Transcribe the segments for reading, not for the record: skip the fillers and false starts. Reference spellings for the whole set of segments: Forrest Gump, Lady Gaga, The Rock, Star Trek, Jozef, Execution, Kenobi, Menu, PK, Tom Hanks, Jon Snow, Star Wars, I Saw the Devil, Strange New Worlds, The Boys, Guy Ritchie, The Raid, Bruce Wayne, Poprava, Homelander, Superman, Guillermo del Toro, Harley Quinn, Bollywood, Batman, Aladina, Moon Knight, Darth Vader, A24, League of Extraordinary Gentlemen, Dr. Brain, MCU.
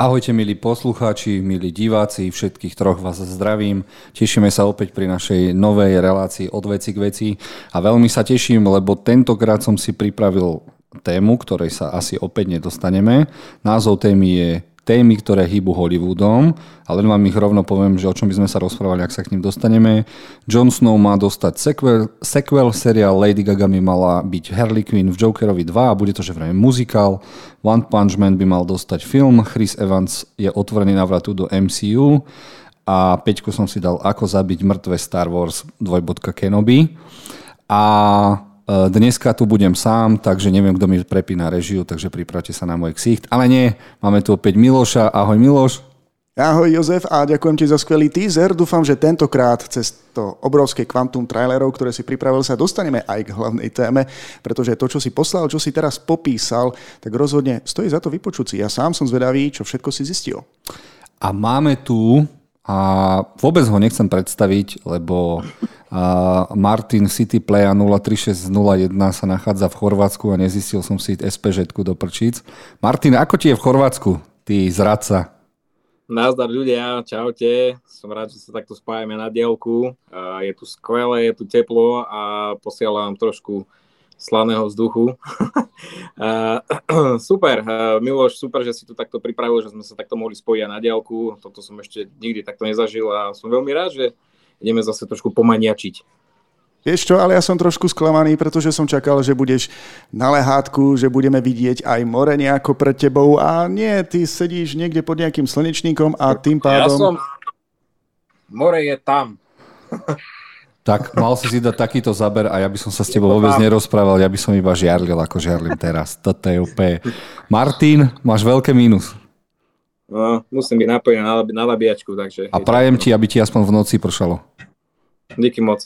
Ahojte milí poslucháči, milí diváci, všetkých troch vás zdravím. Tešíme sa opäť pri našej novej relácii Od veci k veci a veľmi sa teším, lebo tentokrát som si pripravil tému, ktorej sa asi opäť nedostaneme. Názov témy je Témy, ktoré hýbu Hollywoodom, ale vám ich rovno poviem, že o čom by sme sa rozprávali, ak sa k ním dostaneme. Jon Snow má dostať sequel, seriál Lady Gaga by mala byť Harley Quinn v Jokerovi 2 a bude to, že vrajme muzikál. One Punch Man by mal dostať film, Chris Evans je otvorený návratu do MCU a 5 som si dal Ako zabiť mŕtve Star Wars Kenobi. A dneska tu budem sám, takže neviem, kto mi prepína režiu, takže pripravte sa na môj ksicht. Ale nie, máme tu opäť Miloša. Ahoj Miloš. Ahoj Jozef a ďakujem ti za skvelý teaser. Dúfam, že tentokrát cez to obrovské kvantum trailerov, ktoré si pripravil, sa dostaneme aj k hlavnej téme, pretože to, čo si poslal, čo si teraz popísal, tak rozhodne stojí za to vypočuť si. Ja sám som zvedavý, čo všetko si zistil. A máme tu, a vôbec ho nechcem predstaviť, lebo Martin City Playa 03601 sa nachádza v Chorvátsku a nezistil som si SPŽ-ku do prčíc. Martin, ako ti je v Chorvátsku, ty zradca? Nazdar ľudia, čaute. Som rád, že sa takto spájame na diaľku. Je tu skvelé, je tu teplo a posielam trošku slaného vzduchu. Super, Miloš, super, že si tu takto pripravil, že sme sa takto mohli spojiť na diaľku. Toto som ešte nikdy takto nezažil a som veľmi rád, že ideme zase trošku pomaniačiť. Vieš čo, ale ja som trošku sklamaný, pretože som čakal, že budeš na lehátku, že budeme vidieť aj more nejako pred tebou a nie, ty sedíš niekde pod nejakým slnečníkom a tým pádom... More je tam. Tak, mal si si dať takýto záber a ja by som sa s tebou vôbec nerozprával, ja by som iba žiarlil, ako žiarlim teraz. Toto je úplne... Martin, máš veľké mínus. No, musím byť napojený na nabíjačku, takže... A prajem ti, aby ti aspoň v noci pršalo. Díky moc.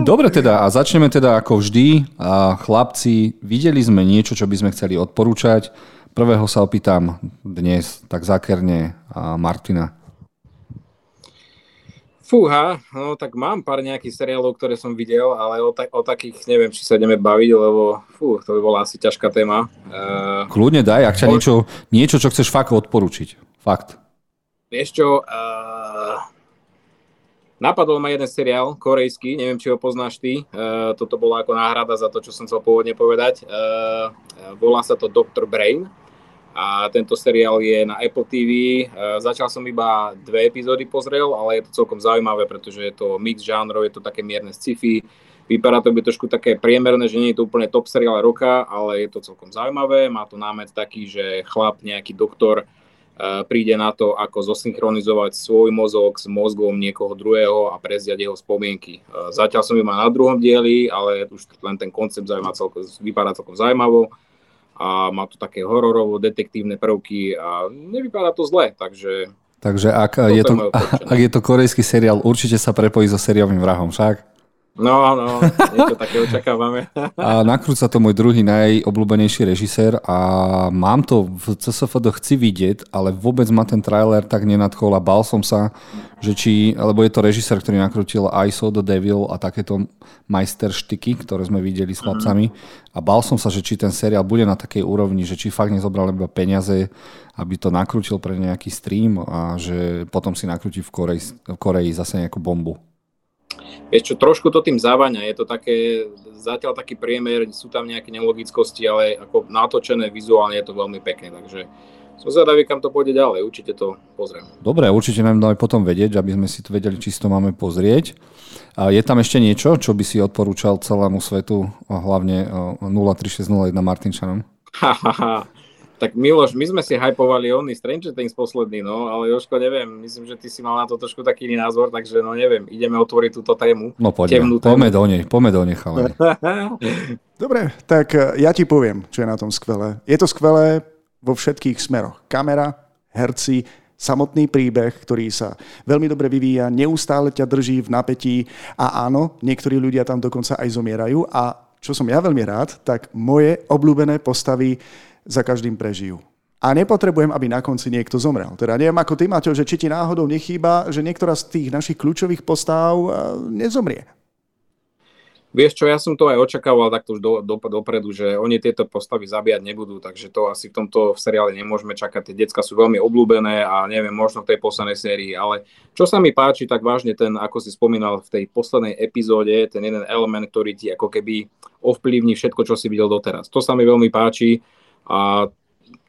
Dobre teda, a začneme teda ako vždy. A chlapci, videli sme niečo, čo by sme chceli odporúčať. Prvého sa opýtam dnes, tak zákerne, Martina. Fúha, no tak mám pár nejakých seriálov, ktoré som videl, ale o takých neviem, či sa ideme baviť, lebo to by bola asi ťažká téma. Kľudne daj, ak ťa niečo, čo chceš fakt odporučiť. Fakt. Vieš čo, napadol ma jeden seriál, korejský, neviem, či ho poznáš ty. Toto bola ako náhrada za to, čo som chcel pôvodne povedať. Volá sa to Dr. Brain. A tento seriál je na Apple TV. Začal som iba 2 epizódy pozrel, ale je to celkom zaujímavé, pretože je to mix žánrov, je to také mierne sci-fi. Vypadá to by trošku také priemerné, že nie je to úplne top seriál roka, ale je to celkom zaujímavé. Má to námet taký, že chlap, nejaký doktor príde na to, ako zosynchronizovať svoj mozog s mozgom niekoho druhého a prezdiať jeho spomienky. Zatiaľ som iba na 2. dieli, ale už len ten koncept vypadá celkom zaujímavo. A má to také hororovo, detektívne prvky a nevypadá to zle, takže... Takže ak je to korejský seriál, určite sa prepojí so seriovým vrahom, však? No, niečo také očakávame. A nakrúca to môj druhý najobľúbenejší režisér a mám to v ČSFD chci vidieť, ale vôbec ma ten trailer tak nenadchol a bál som sa, že či, lebo je to režisér, ktorý nakrútil I Saw the Devil a takéto majsterštiky, ktoré sme videli s chlapcami. A bál som sa, že či ten seriál bude na takej úrovni, že či fakt nezobral iba peniaze, aby to nakrútil pre nejaký stream a že potom si nakrúti v Koreji zase nejakú bombu. Vieš čo, trošku to tým závaňa, je to také, zatiaľ taký priemer, sú tam nejaké nelogickosti, ale ako natočené vizuálne je to veľmi pekné, takže som zvedavý, kam to pôjde ďalej, určite to pozriem. Dobre, určite nám daj potom vedieť, aby sme si to vedeli, či si to máme pozrieť. Je tam ešte niečo, čo by si odporúčal celému svetu, hlavne 03601 Martinčanom? Tak Miloš, my sme si hypovali oný Stranger Things posledný, no, ale Jožko, neviem, myslím, že ty si mal na to trošku taký iný názor, takže no neviem, ideme otvoriť túto tému. No poďme do nej, chalani. Dobre, tak ja ti poviem, čo je na tom skvelé. Je to skvelé vo všetkých smeroch. Kamera, herci, samotný príbeh, ktorý sa veľmi dobre vyvíja, neustále ťa drží v napätí a áno, niektorí ľudia tam dokonca aj zomierajú a čo som ja veľmi rád, tak moje obľúbené postavy za každým prežijú. A nepotrebujem, aby na konci niekto zomrel. Teda neviem, ako ty, Maťo, že či ti náhodou nechýba, že niektorá z tých našich kľúčových postáv nezomrie. Vieš čo, ja som to aj očakával takto už dopredu, že oni tieto postavy zabíjať nebudú, takže to asi v tomto v seriále nemôžeme čakať. Tie decká sú veľmi obľúbené a neviem, možno v tej poslednej sérii, ale čo sa mi páči, tak vážne ten, ako si spomínal v tej poslednej epizóde, ten jeden element, ktorý ti ako keby ovplyvní všetko, čo si videl doteraz. To sa mi veľmi páči a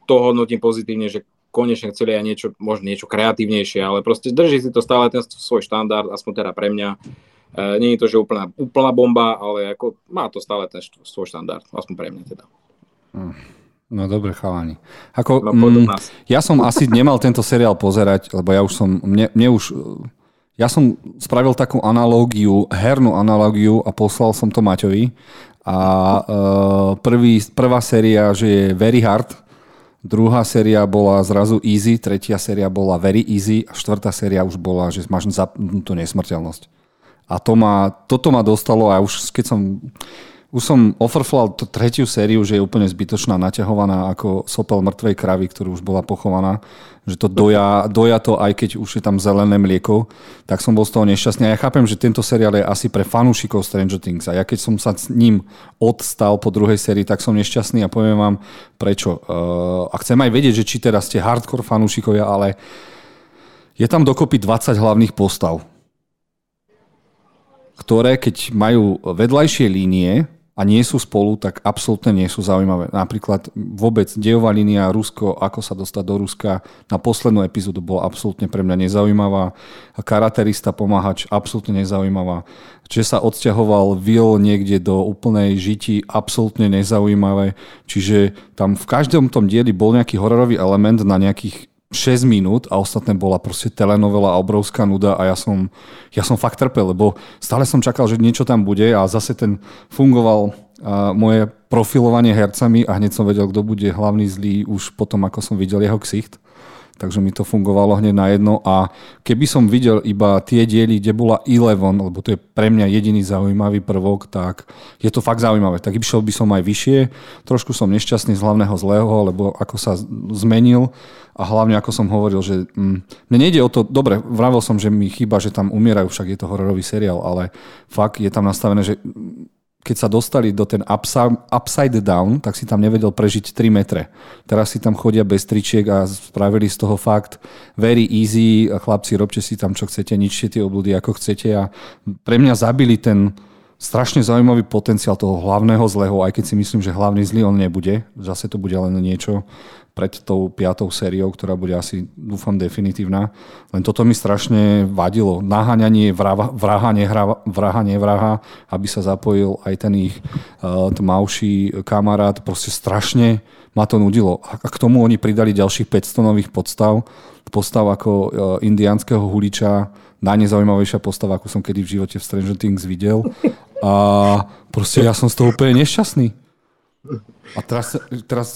to hodnotím pozitívne, že konečne chceli aj niečo, možno niečo kreatívnejšie, ale proste drží si to stále ten svoj štandard, aspoň teda pre mňa. Nie je to, že úplná bomba, ale ako má to stále ten svoj štandard, aspoň pre mňa teda. No dobre, chalani. Ako, ja som asi nemal tento seriál pozerať, lebo ja už som, ja som spravil takú analógiu, hernú analógiu a poslal som to Maťovi. A prvá séria, že je Very Hard, druhá séria bola zrazu Easy, tretia séria bola Very Easy a štvrtá séria už bola, že máš zapnutú nesmrteľnosť. A toto ma dostalo a už keď som ofrflal tú tretiu sériu, že je úplne zbytočná, naťahovaná ako sopel mŕtvej kravy, ktorá už bola pochovaná, že to doja to, aj keď už je tam zelené mlieko, tak som bol z toho nešťastný. A ja chápem, že tento seriál je asi pre fanúšikov Stranger Things a ja keď som sa s ním odstal po druhej sérii, tak som nešťastný a poviem vám prečo. A chcem aj vedieť, že či teraz ste hardcore fanúšikovia, ale je tam dokopy 20 hlavných postav, ktoré keď majú vedľajšie línie a nie sú spolu, tak absolútne nie sú zaujímavé. Napríklad vôbec dejová línia Rusko, ako sa dostať do Ruska, na poslednú epizódu bola absolútne pre mňa nezaujímavá. Karaterista, pomáhač, absolútne nezaujímavá. Čiže sa odsťahoval Will niekde do úplnej žiti, absolútne nezaujímavé. Čiže tam v každom tom dieli bol nejaký hororový element na nejakých 6 minút a ostatné bola proste telenovela a obrovská nuda a ja som fakt trpel, lebo stále som čakal, že niečo tam bude a zase ten fungoval moje profilovanie hercami a hneď som vedel, kto bude hlavný zlý už potom, ako som videl jeho ksicht. Takže mi to fungovalo hneď na jedno a keby som videl iba tie diely, kde bola Eleven, lebo to je pre mňa jediný zaujímavý prvok, tak je to fakt zaujímavé. Tak išiel by som aj vyššie, trošku som nešťastný z hlavného zlého, lebo ako sa zmenil a hlavne ako som hovoril, že mne nejde o to, dobre, vravil som, že mi chýba, že tam umierajú, však je to hororový seriál, ale fakt je tam nastavené, že keď sa dostali do ten upside down, tak si tam nevedel prežiť 3 metre. Teraz si tam chodia bez tričiek a spravili z toho fakt very easy, chlapci, robte si tam čo chcete, ničte tie obľudy ako chcete a pre mňa zabili ten strašne zaujímavý potenciál toho hlavného zlého, aj keď si myslím, že hlavný zlý on nebude. Zase to bude len niečo pred tou 5. sériou, ktorá bude asi, dúfam, definitívna. Len toto mi strašne vadilo. Naháňanie vraha, aby sa zapojil aj ten ich tmavší kamarát. Proste strašne ma to nudilo. A k tomu oni pridali ďalších 500 nových postav ako indiánskeho huliča, najnezaujímavejšia postava, ako som kedy v živote v Stranger Things videl. A proste ja som z toho úplne nešťastný. A teraz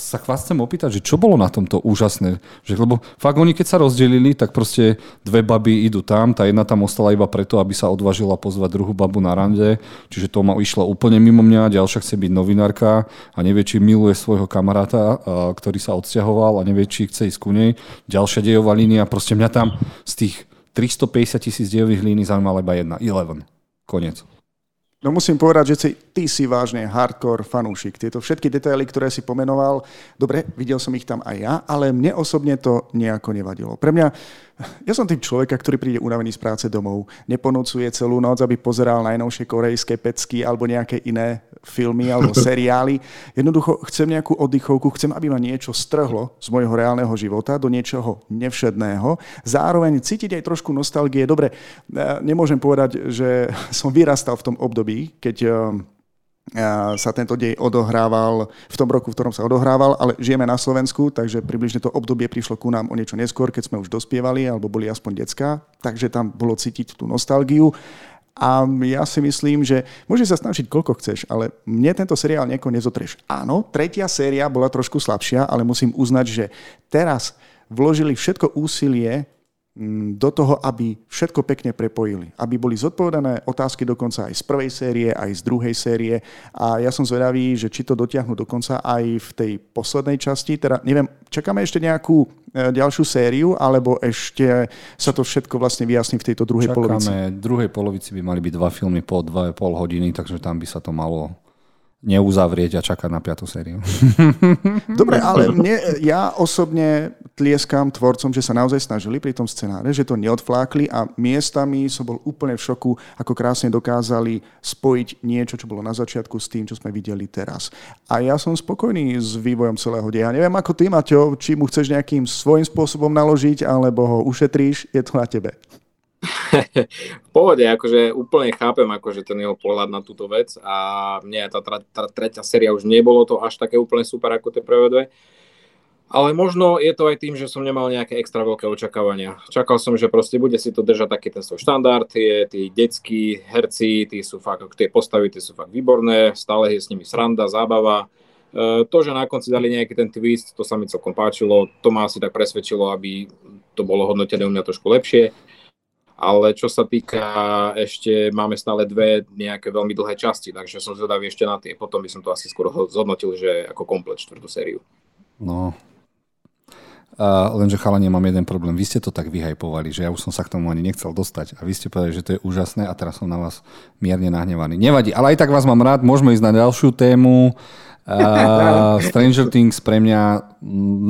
sa vás chcem opýtať, že čo bolo na tomto úžasné? Že, lebo fakt oni keď sa rozdelili, tak proste dve baby idú tam, tá jedna tam ostala iba preto, aby sa odvážila pozvať druhú babu na rande, čiže to ma išlo úplne mimo mňa, ďalšia chce byť novinárka a nevie, či miluje svojho kamaráta, ktorý sa odsťahoval a nevie, či chce ísť ku nej. Ďalšia dejová línia, proste mňa tam z tých 350,000 dejových línií zaujímala iba jedna. Eleven. Koniec. No musím povedať, že ty si vážne hardcore fanúšik. Tieto všetky detaily, ktoré si pomenoval, dobre, videl som ich tam aj ja, ale mne osobne to nejako nevadilo. Pre mňa, ja som tým človeka, ktorý príde unavený z práce domov, neponocuje celú noc, aby pozeral najnovšie korejské pecky alebo nejaké iné filmy alebo seriály. Jednoducho chcem nejakú oddychovku, chcem, aby ma niečo strhlo z mojho reálneho života do niečoho nevšedného. Zároveň cítiť aj trošku nostalgie. Dobre, nemôžem povedať, že som vyrastal v tom období, keď sa tento dej odohrával v tom roku, v ktorom sa odohrával, ale žijeme na Slovensku, takže približne to obdobie prišlo ku nám o niečo neskôr, keď sme už dospievali alebo boli aspoň decká, takže tam bolo cítiť tú nostalgiu. A ja si myslím, že môže sa snažiť koľko chceš, ale mne tento seriál nejako nezotrieš. Áno, tretia séria bola trošku slabšia, ale musím uznať, že teraz vložili všetko úsilie do toho, aby všetko pekne prepojili. Aby boli zodpovedané otázky dokonca aj z prvej série, aj z druhej série. A ja som zvedavý, že či to dotiahnu dokonca aj v tej poslednej časti. Teda, neviem, čakáme ešte nejakú ďalšiu sériu, alebo ešte sa to všetko vlastne vyjasní v tejto druhej polovici? Čakáme, v druhej polovici by mali byť dva filmy po 2,5 hodiny, takže tam by sa to malo neuzavrieť a čakať na 5. sériu. Dobre, ale ja osobne tlieskam tvorcom, že sa naozaj snažili pri tom scenáre, že to neodflákli a miestami som bol úplne v šoku, ako krásne dokázali spojiť niečo, čo bolo na začiatku s tým, čo sme videli teraz. A ja som spokojný s vývojom celého deja. Neviem, ako ty, Maťo, či mu chceš nejakým svojím spôsobom naložiť, alebo ho ušetríš, je to na tebe. V pohode, akože úplne chápem akože ten jeho pohľad na túto vec a mne tá tretia séria už nebolo to až také úplne super ako tie prvé dve. Ale možno je to aj tým, že som nemal nejaké extra veľké očakávania. Čakal som, že proste bude si to držať taký ten svoj štandard, tí detskí herci, tí sú fakt, tie postavy, tie sú fakt výborné, stále je s nimi sranda, zábava. To, že na konci dali nejaký ten twist, to sa mi celkom páčilo, to ma asi tak presvedčilo, aby to bolo hodnotené u mňa trošku lepšie. Ale čo sa týka, ešte máme stále dve nejaké veľmi dlhé časti, takže som zvedavý ešte na tie. Potom by som to asi skôr zhodnotil, že ako komplet 4. sériu. No, lenže chalanie, mám jeden problém. Vy ste to tak vyhajpovali, že ja už som sa k tomu ani nechcel dostať. A vy ste povedali, že to je úžasné a teraz som na vás mierne nahnevaný. Nevadí, ale aj tak vás mám rád, môžeme ísť na ďalšiu tému. Stranger Things pre mňa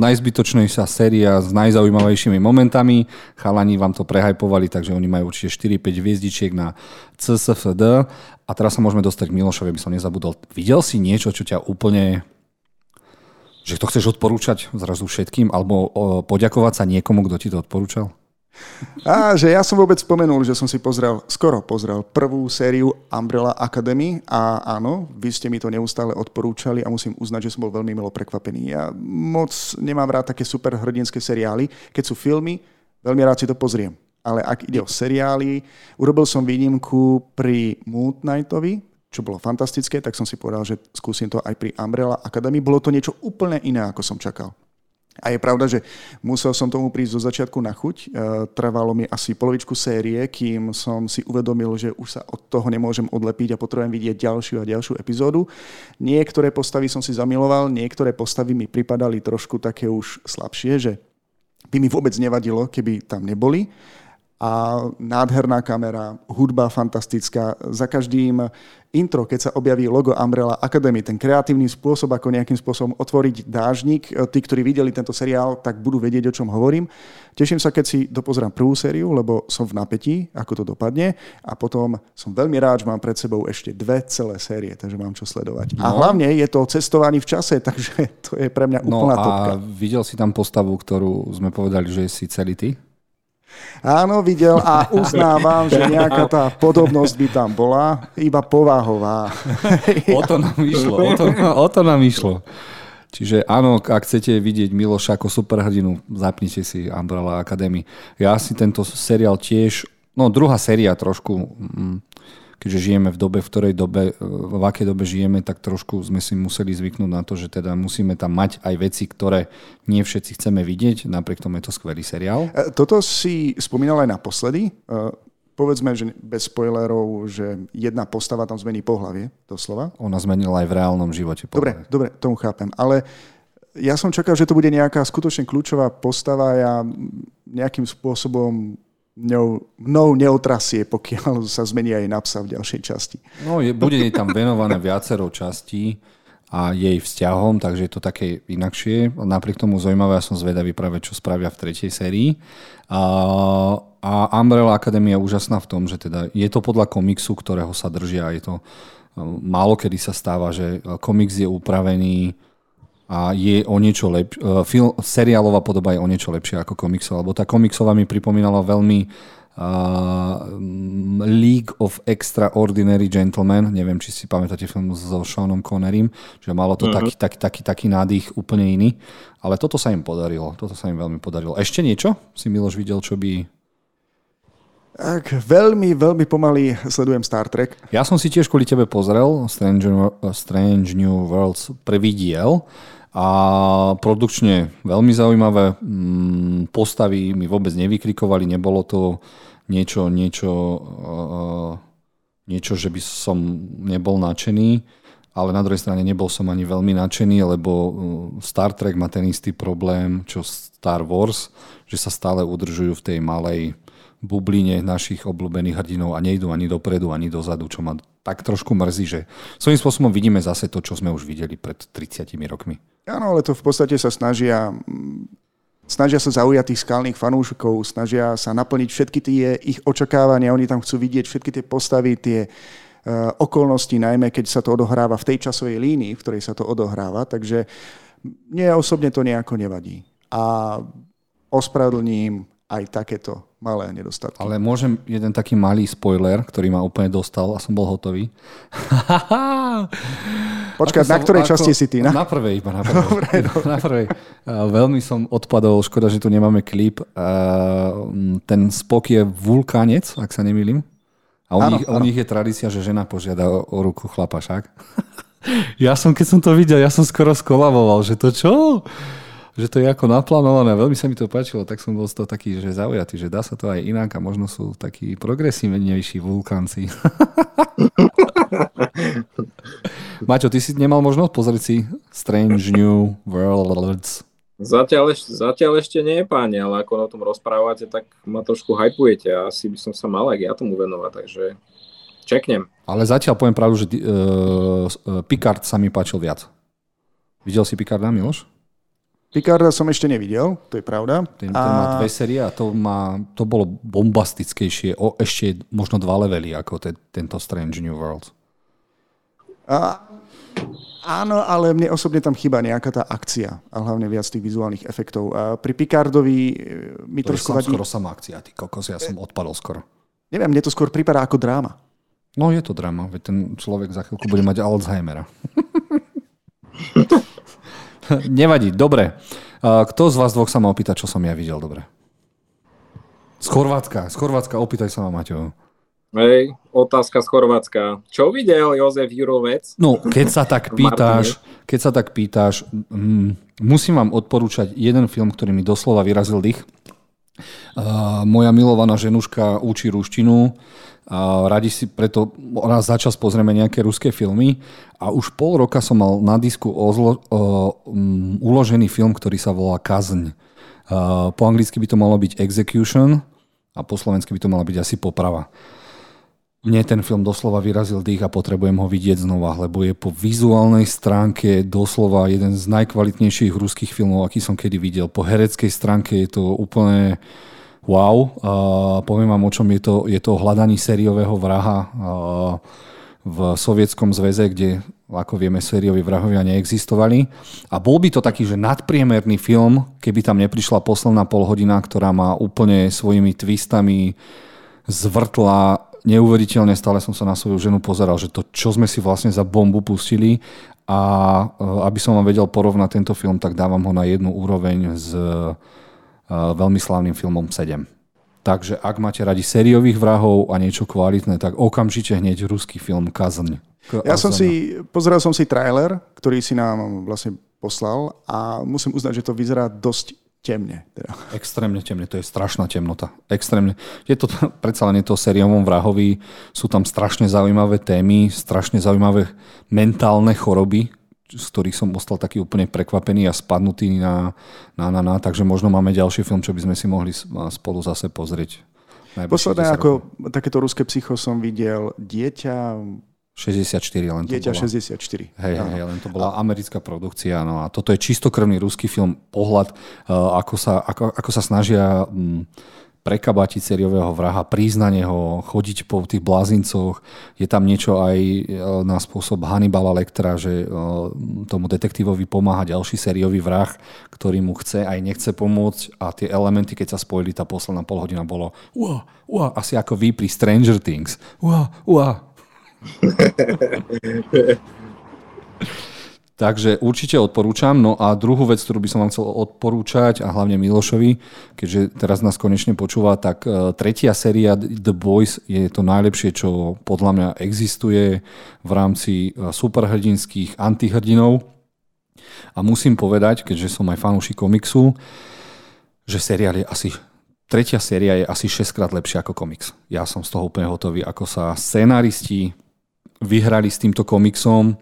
najzbytočnejšia séria s najzaujímavejšími momentami. Chalani vám to prehajpovali, takže oni majú určite 4-5 hviezdičiek na ČSFD. A teraz sa môžeme dostať k Milošovi, aby som nezabudol. Videl si niečo, čo ťa úplne... že to chceš odporúčať zrazu všetkým alebo poďakovať sa niekomu, kto ti to odporúčal? A že ja som vôbec spomenul, že som si skoro pozrel prvú sériu Umbrella Academy a áno, vy ste mi to neustále odporúčali a musím uznať, že som bol veľmi milo prekvapený. Ja moc nemám rád také super hrdinské seriály. Keď sú filmy, veľmi rád si to pozriem. Ale ak ide o seriály, urobil som výnimku pri Moon Knightovi, čo bolo fantastické, tak som si povedal, že skúsim to aj pri Umbrella Academy. Bolo to niečo úplne iné, ako som čakal. A je pravda, že musel som tomu prísť zo začiatku na chuť. Trvalo mi asi polovičku série, kým som si uvedomil, že už sa od toho nemôžem odlepiť a potrebujem vidieť ďalšiu a ďalšiu epizódu. Niektoré postavy som si zamiloval, niektoré postavy mi pripadali trošku také už slabšie, že by mi vôbec nevadilo, keby tam neboli. A nádherná kamera, hudba fantastická. Za každým intro, keď sa objaví logo Umbrella Academy, ten kreatívny spôsob, ako nejakým spôsobom otvoriť dážnik. Tí, ktorí videli tento seriál, tak budú vedieť, o čom hovorím. Teším sa, keď si dopozrám prvú sériu, lebo som v napätí, ako to dopadne. A potom som veľmi rád, že mám pred sebou ešte dve celé série, takže mám čo sledovať. No. A hlavne je to cestovanie v čase, takže to je pre mňa úplná topka. No a videl si tam postavu, ktorú sme povedali, že si celý ty? Áno, videl a uznávam, že nejaká tá podobnosť by tam bola, iba povahová. O to nám išlo. Čiže áno, ak chcete vidieť Miloša ako superhrdinu, zapnite si Umbrella Academy. Ja si tento seriál tiež, no druhá séria trošku, keďže žijeme v dobe, v akej dobe žijeme, tak trošku sme si museli zvyknúť na to, že teda musíme tam mať aj veci, ktoré nie všetci chceme vidieť, napriek tomu je to skvelý seriál. Toto si spomínal aj naposledy. Povedzme, že bez spoilerov, že jedna postava tam zmení pohlavie, doslova. Ona zmenila aj v reálnom živote pohlavie. Dobre, tomu chápem, ale ja som čakal, že to bude nejaká skutočne kľúčová postava, ja nejakým spôsobom mnou neotrasie, pokiaľ sa zmení aj napsa v ďalšej časti. No, bude jej tam venované viacero častí a jej vzťahom, takže je to také inakšie. Napriek tomu zaujímavé, ja som zvedavý práve, čo spravia v 3. sérii. A Umbrella Academy je úžasná v tom, že teda je to podľa komiksu, ktorého sa držia. Je to málo kedy sa stáva, že komiks je upravený a je o niečo lepšie, seriálová podoba je o niečo lepšia ako komiksová, lebo tá komiksová mi pripomínala veľmi League of Extraordinary Gentlemen, neviem, či si pamätáte film so Seanom Connerym, že malo to taký nádych úplne iný, ale toto sa im veľmi podarilo. Ešte niečo si Miloš videl, čo by... Tak veľmi, veľmi pomaly sledujem Star Trek. Ja som si tiež kvôli tebe pozrel Strange New Worlds previdiel a produkčne veľmi zaujímavé. Postavy mi vôbec nevykrikovali, nebolo to niečo, že by som nebol nadšený, ale na druhej strane nebol som ani veľmi nadšený, lebo Star Trek má ten istý problém, čo Star Wars, že sa stále udržujú v tej malej bubline našich obľúbených hrdinov a nejdu ani dopredu, ani dozadu, čo ma tak trošku mrzí, že svojím spôsobom vidíme zase to, čo sme už videli pred 30 rokmi. Áno, ale to v podstate sa snažia sa zaujať tých skalných fanúšikov, snažia sa naplniť všetky tie ich očakávania, oni tam chcú vidieť všetky tie postavy, tie okolnosti, najmä keď sa to odohráva v tej časovej línii, v ktorej sa to odohráva, takže mne osobne to nejako nevadí. A ospravedlním aj takéto malé nedostatky. Ale môžem jeden taký malý spoiler, ktorý ma úplne dostal a som bol hotový. Počkaj, na ktorej časti si ty? Na prvej iba, na prvej. Dobre, na prvej. Veľmi som odpadol, škoda, že tu nemáme klip. Ten Spock je vulkánec, ak sa nemýlim. A u nich je tradícia, že žena požiada o ruku chlapa, však? Ja som, keď som to videl, ja som skoro skolaboval, že to čo? Že to je ako naplánované. Veľmi sa mi to páčilo, tak som bol z toho taký, že zaujatý, že dá sa to aj inak a možno sú takí progresívnejší vulkanci. Maťo, ty si nemal možnosť pozrieť si Strange New Worlds? Zatiaľ ešte nie, páne, ale ako o tom rozprávate, tak ma trošku hypujete a asi by som sa mal aj ja tomu venovať, takže čeknem. Ale zatiaľ poviem pravdu, že Picard sa mi páčil viac. Videl si Picarda, Miloš? Picarda som ešte nevidel, to je pravda. To má dve série a to bolo bombastickejšie o ešte možno 2 levely ako tento Strange New World. Áno, ale mne osobne tam chýba nejaká tá akcia a hlavne viac tých vizuálnych efektov. A pri Picardovi mi to trošku vadí. To je skoro sama akcia, ty kokos, ja som odpadol skoro. Neviem, mne to skôr pripadá ako dráma. No je to dráma, veď ten človek za chvíľku bude mať Alzheimera. Nevadí, dobre. Kto z vás dvoch sa ma opýta, čo som ja videl, dobre? Z Chorvátska, opýtaj sa ma, Maťo. Hej, otázka z Chorvátska. Čo videl Jozef Jurovec? No, keď sa tak pýtaš, musím vám odporúčať jeden film, ktorý mi doslova vyrazil dých. Moja milovaná ženuška učí ruštinu. Radi si preto raz za čas pozrieme nejaké ruské filmy a už pol roka som mal na disku uložený film, ktorý sa volá Kazň. Po anglicky by to malo byť Execution a po slovensky by to mala byť asi Poprava. Mne ten film doslova vyrazil dých a potrebujem ho vidieť znova, lebo je po vizuálnej stránke doslova jeden z najkvalitnejších ruských filmov, aký som kedy videl. Po hereckej stránke je to úplne wow. Poviem vám, o čom je to. Je to o hľadaní sériového vraha v Sovietskom zväze, kde, ako vieme, sérioví vrahovia neexistovali. A bol by to taký, že nadpriemerný film, keby tam neprišla posledná polhodina, ktorá má úplne svojimi twistami zvrtla neuveriteľne. Stále som sa na svoju ženu pozeral, že to, čo sme si vlastne za bombu pustili. A aby som vám vedel porovnať tento film, tak dávam ho na jednu úroveň s veľmi slávnym filmom 7. Takže ak máte radi sériových vrahov a niečo kvalitné, tak okamžite hneď ruský film Kazň. Pozeral som si trailer, ktorý si nám vlastne poslal a musím uznať, že to vyzerá dosť temne. Teda. Extrémne temne, to je strašná temnota. Extrémne. Je to predsa len to sériovom vrahovi, sú tam strašne zaujímavé témy, strašne zaujímavé mentálne choroby, z ktorých som ostal taký úplne prekvapený a spadnutý na. Takže možno máme ďalší film, čo by sme si mohli spolu zase pozrieť. Posledné ako rokov. Takéto ruské psycho som videl Dieťa 64. Dieťa 64. Hej, len to bola americká produkcia. No a toto je čistokrvný ruský film, pohľad, ako sa snažia prekabátiť sériového vraha, priznanie ho, chodiť po tých blázincoch. Je tam niečo aj na spôsob Hannibala Lectera, že tomu detektívovi pomáha ďalší sériový vrah, ktorý mu chce aj nechce pomôcť a tie elementy, keď sa spojili, tá posledná polhodina bolo asi ako vy pri Stranger Things. Takže určite odporúčam. No a druhú vec, ktorú by som vám chcel odporúčať, a hlavne Milošovi, keďže teraz nás konečne počúva, tak tretia séria The Boys je to najlepšie, čo podľa mňa existuje v rámci superhrdinských antihrdinov. A musím povedať, keďže som aj fanúšik komiksu, že seriál je asi... Tretia séria je asi 6-krát lepšia ako komiks. Ja som z toho úplne hotový, ako sa scenáristi vyhrali s týmto komiksom.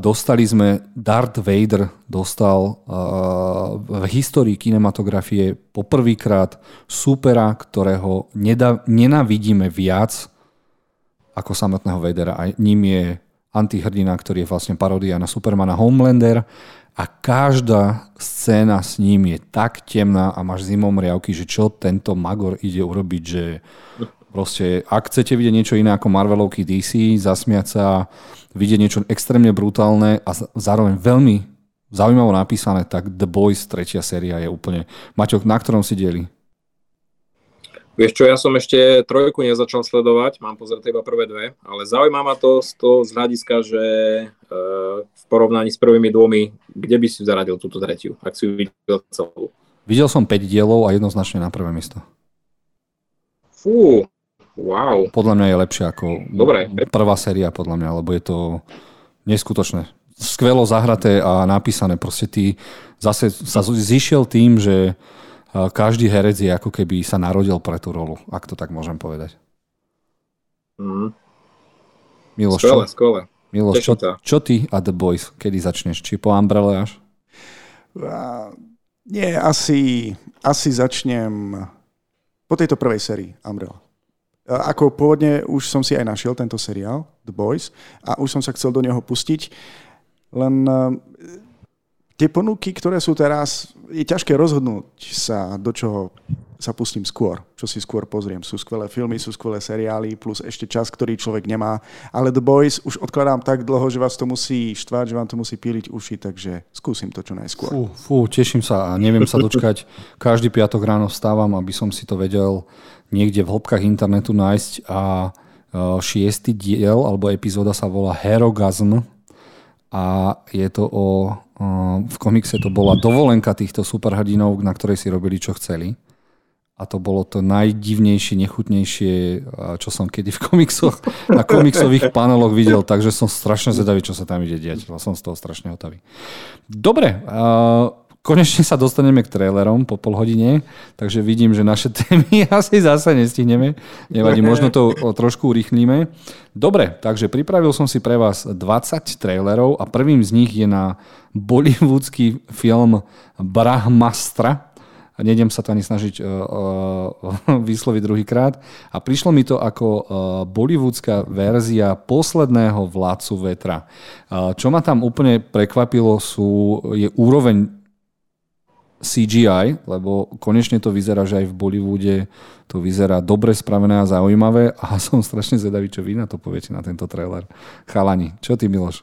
Dostali sme, Darth Vader dostal v histórii kinematografie poprvýkrát supera, ktorého nenávidíme viac ako samotného Vadera. A ním je antihrdina, ktorý je vlastne paródia na Supermana, Homelander. A každá scéna s ním je tak temná a máš zimom riavky, že čo tento Magor ide urobiť, že proste, ak chcete vidieť niečo iné ako Marvelovky DC, zasmiať sa, vidieť niečo extrémne brutálne a zároveň veľmi zaujímavo napísané, tak The Boys, tretia séria je úplne... Maťo, na ktorom si dieli? Vieš čo, ja som ešte trojku nezačal sledovať, mám pozrieť iba prvé dve, ale zaujíma ma to z hľadiska, že v porovnaní s prvými dvomi, kde by si zaradil túto tretiu, ak si ju videl celú? Videl som 5 dielov a jednoznačne na prvé miesto. Fú, wow. Podľa mňa je lepšia ako prvá séria, podľa mňa, lebo je to neskutočné. Skvelo zahraté a napísané, proste ty zase sa zišiel tým, že každý herec je ako keby sa narodil pre tú rolu, ak to tak môžem povedať. Miloš, čo ty a The Boys? Kedy začneš? Či po Umbrelle až? Nie, asi začnem po tejto prvej sérii Umbrella. Ako pôvodne už som si aj našiel tento seriál The Boys a už som sa chcel do neho pustiť, len... Tie ponuky, ktoré sú teraz, je ťažké rozhodnúť sa, do čoho sa pustím skôr, čo si skôr pozriem. Sú skvelé filmy, sú skvelé seriály, plus ešte čas, ktorý človek nemá. Ale The Boys už odkladám tak dlho, že vás to musí štvať, že vám to musí píliť uši, takže skúsim to čo najskôr. Fú, teším sa a neviem sa dočkať. Každý piatok ráno vstávam, aby som si to vedel niekde v hĺbkach internetu nájsť a 6. diel alebo epizóda sa volá Herkulesa a je to v komikse to bola dovolenka týchto superhrdinov, na ktorej si robili, čo chceli. A to bolo to najdivnejšie, nechutnejšie, čo som kedy v komiksoch, na komiksových paneloch videl. Takže som strašne zvedavý, čo sa tam ide diať. Som z toho strašne hotavý. Dobre, konečne sa dostaneme k trailerom po pol hodine, takže vidím, že naše témy asi zase nestihneme. Nevadí, možno to trošku urýchlíme. Dobre, takže pripravil som si pre vás 20 trailerov a prvým z nich je na bollywoodský film Brahmastra. Nejdem sa to ani snažiť vysloviť druhýkrát. A prišlo mi to ako bollywoodská verzia posledného vládcu vetra. Čo ma tam úplne prekvapilo je úroveň CGI, lebo konečne to vyzerá, že aj v Bollywoode to vyzerá dobre spravené a zaujímavé a som strašne zvedavý, čo vy na to poviete, na tento trailer. Chalani, čo ty, Miloš?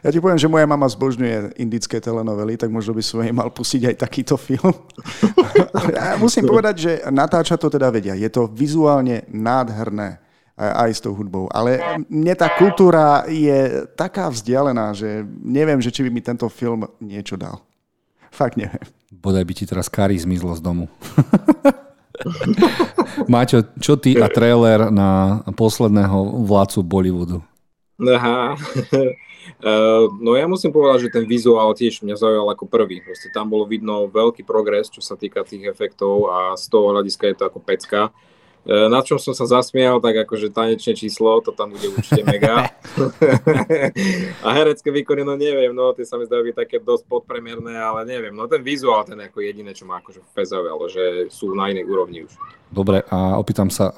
Ja ti poviem, že moja mama zbožňuje indické telenovely, tak možno by som jej mal pustiť aj takýto film. Ja musím povedať, že natáča to teda vedia. Je to vizuálne nádherné aj s tou hudbou. Ale mne tá kultúra je taká vzdialená, že neviem, že či by mi tento film niečo dal. Fakt neviem. Bodaj by ti teraz Kari zmizlo z domu. Maťo, čo ty a trailer na posledného vládcu Bollywoodu? Aha. No ja musím povedať, že ten vizuál tiež mňa zaujal ako prvý. Proste tam bolo vidno veľký progres, čo sa týka tých efektov a z toho hľadiska je to ako pecka. Na čom som sa zasmial, tak akože tanečné číslo, to tam bude určite mega. A herecké výkony, no neviem, no tie sa mi zdajú byť také dosť podpremierné, ale neviem. No ten vizuál, ten ako jediné, čo ma akože fezaujalo, že sú na inej úrovni už. Dobre, a opýtam sa,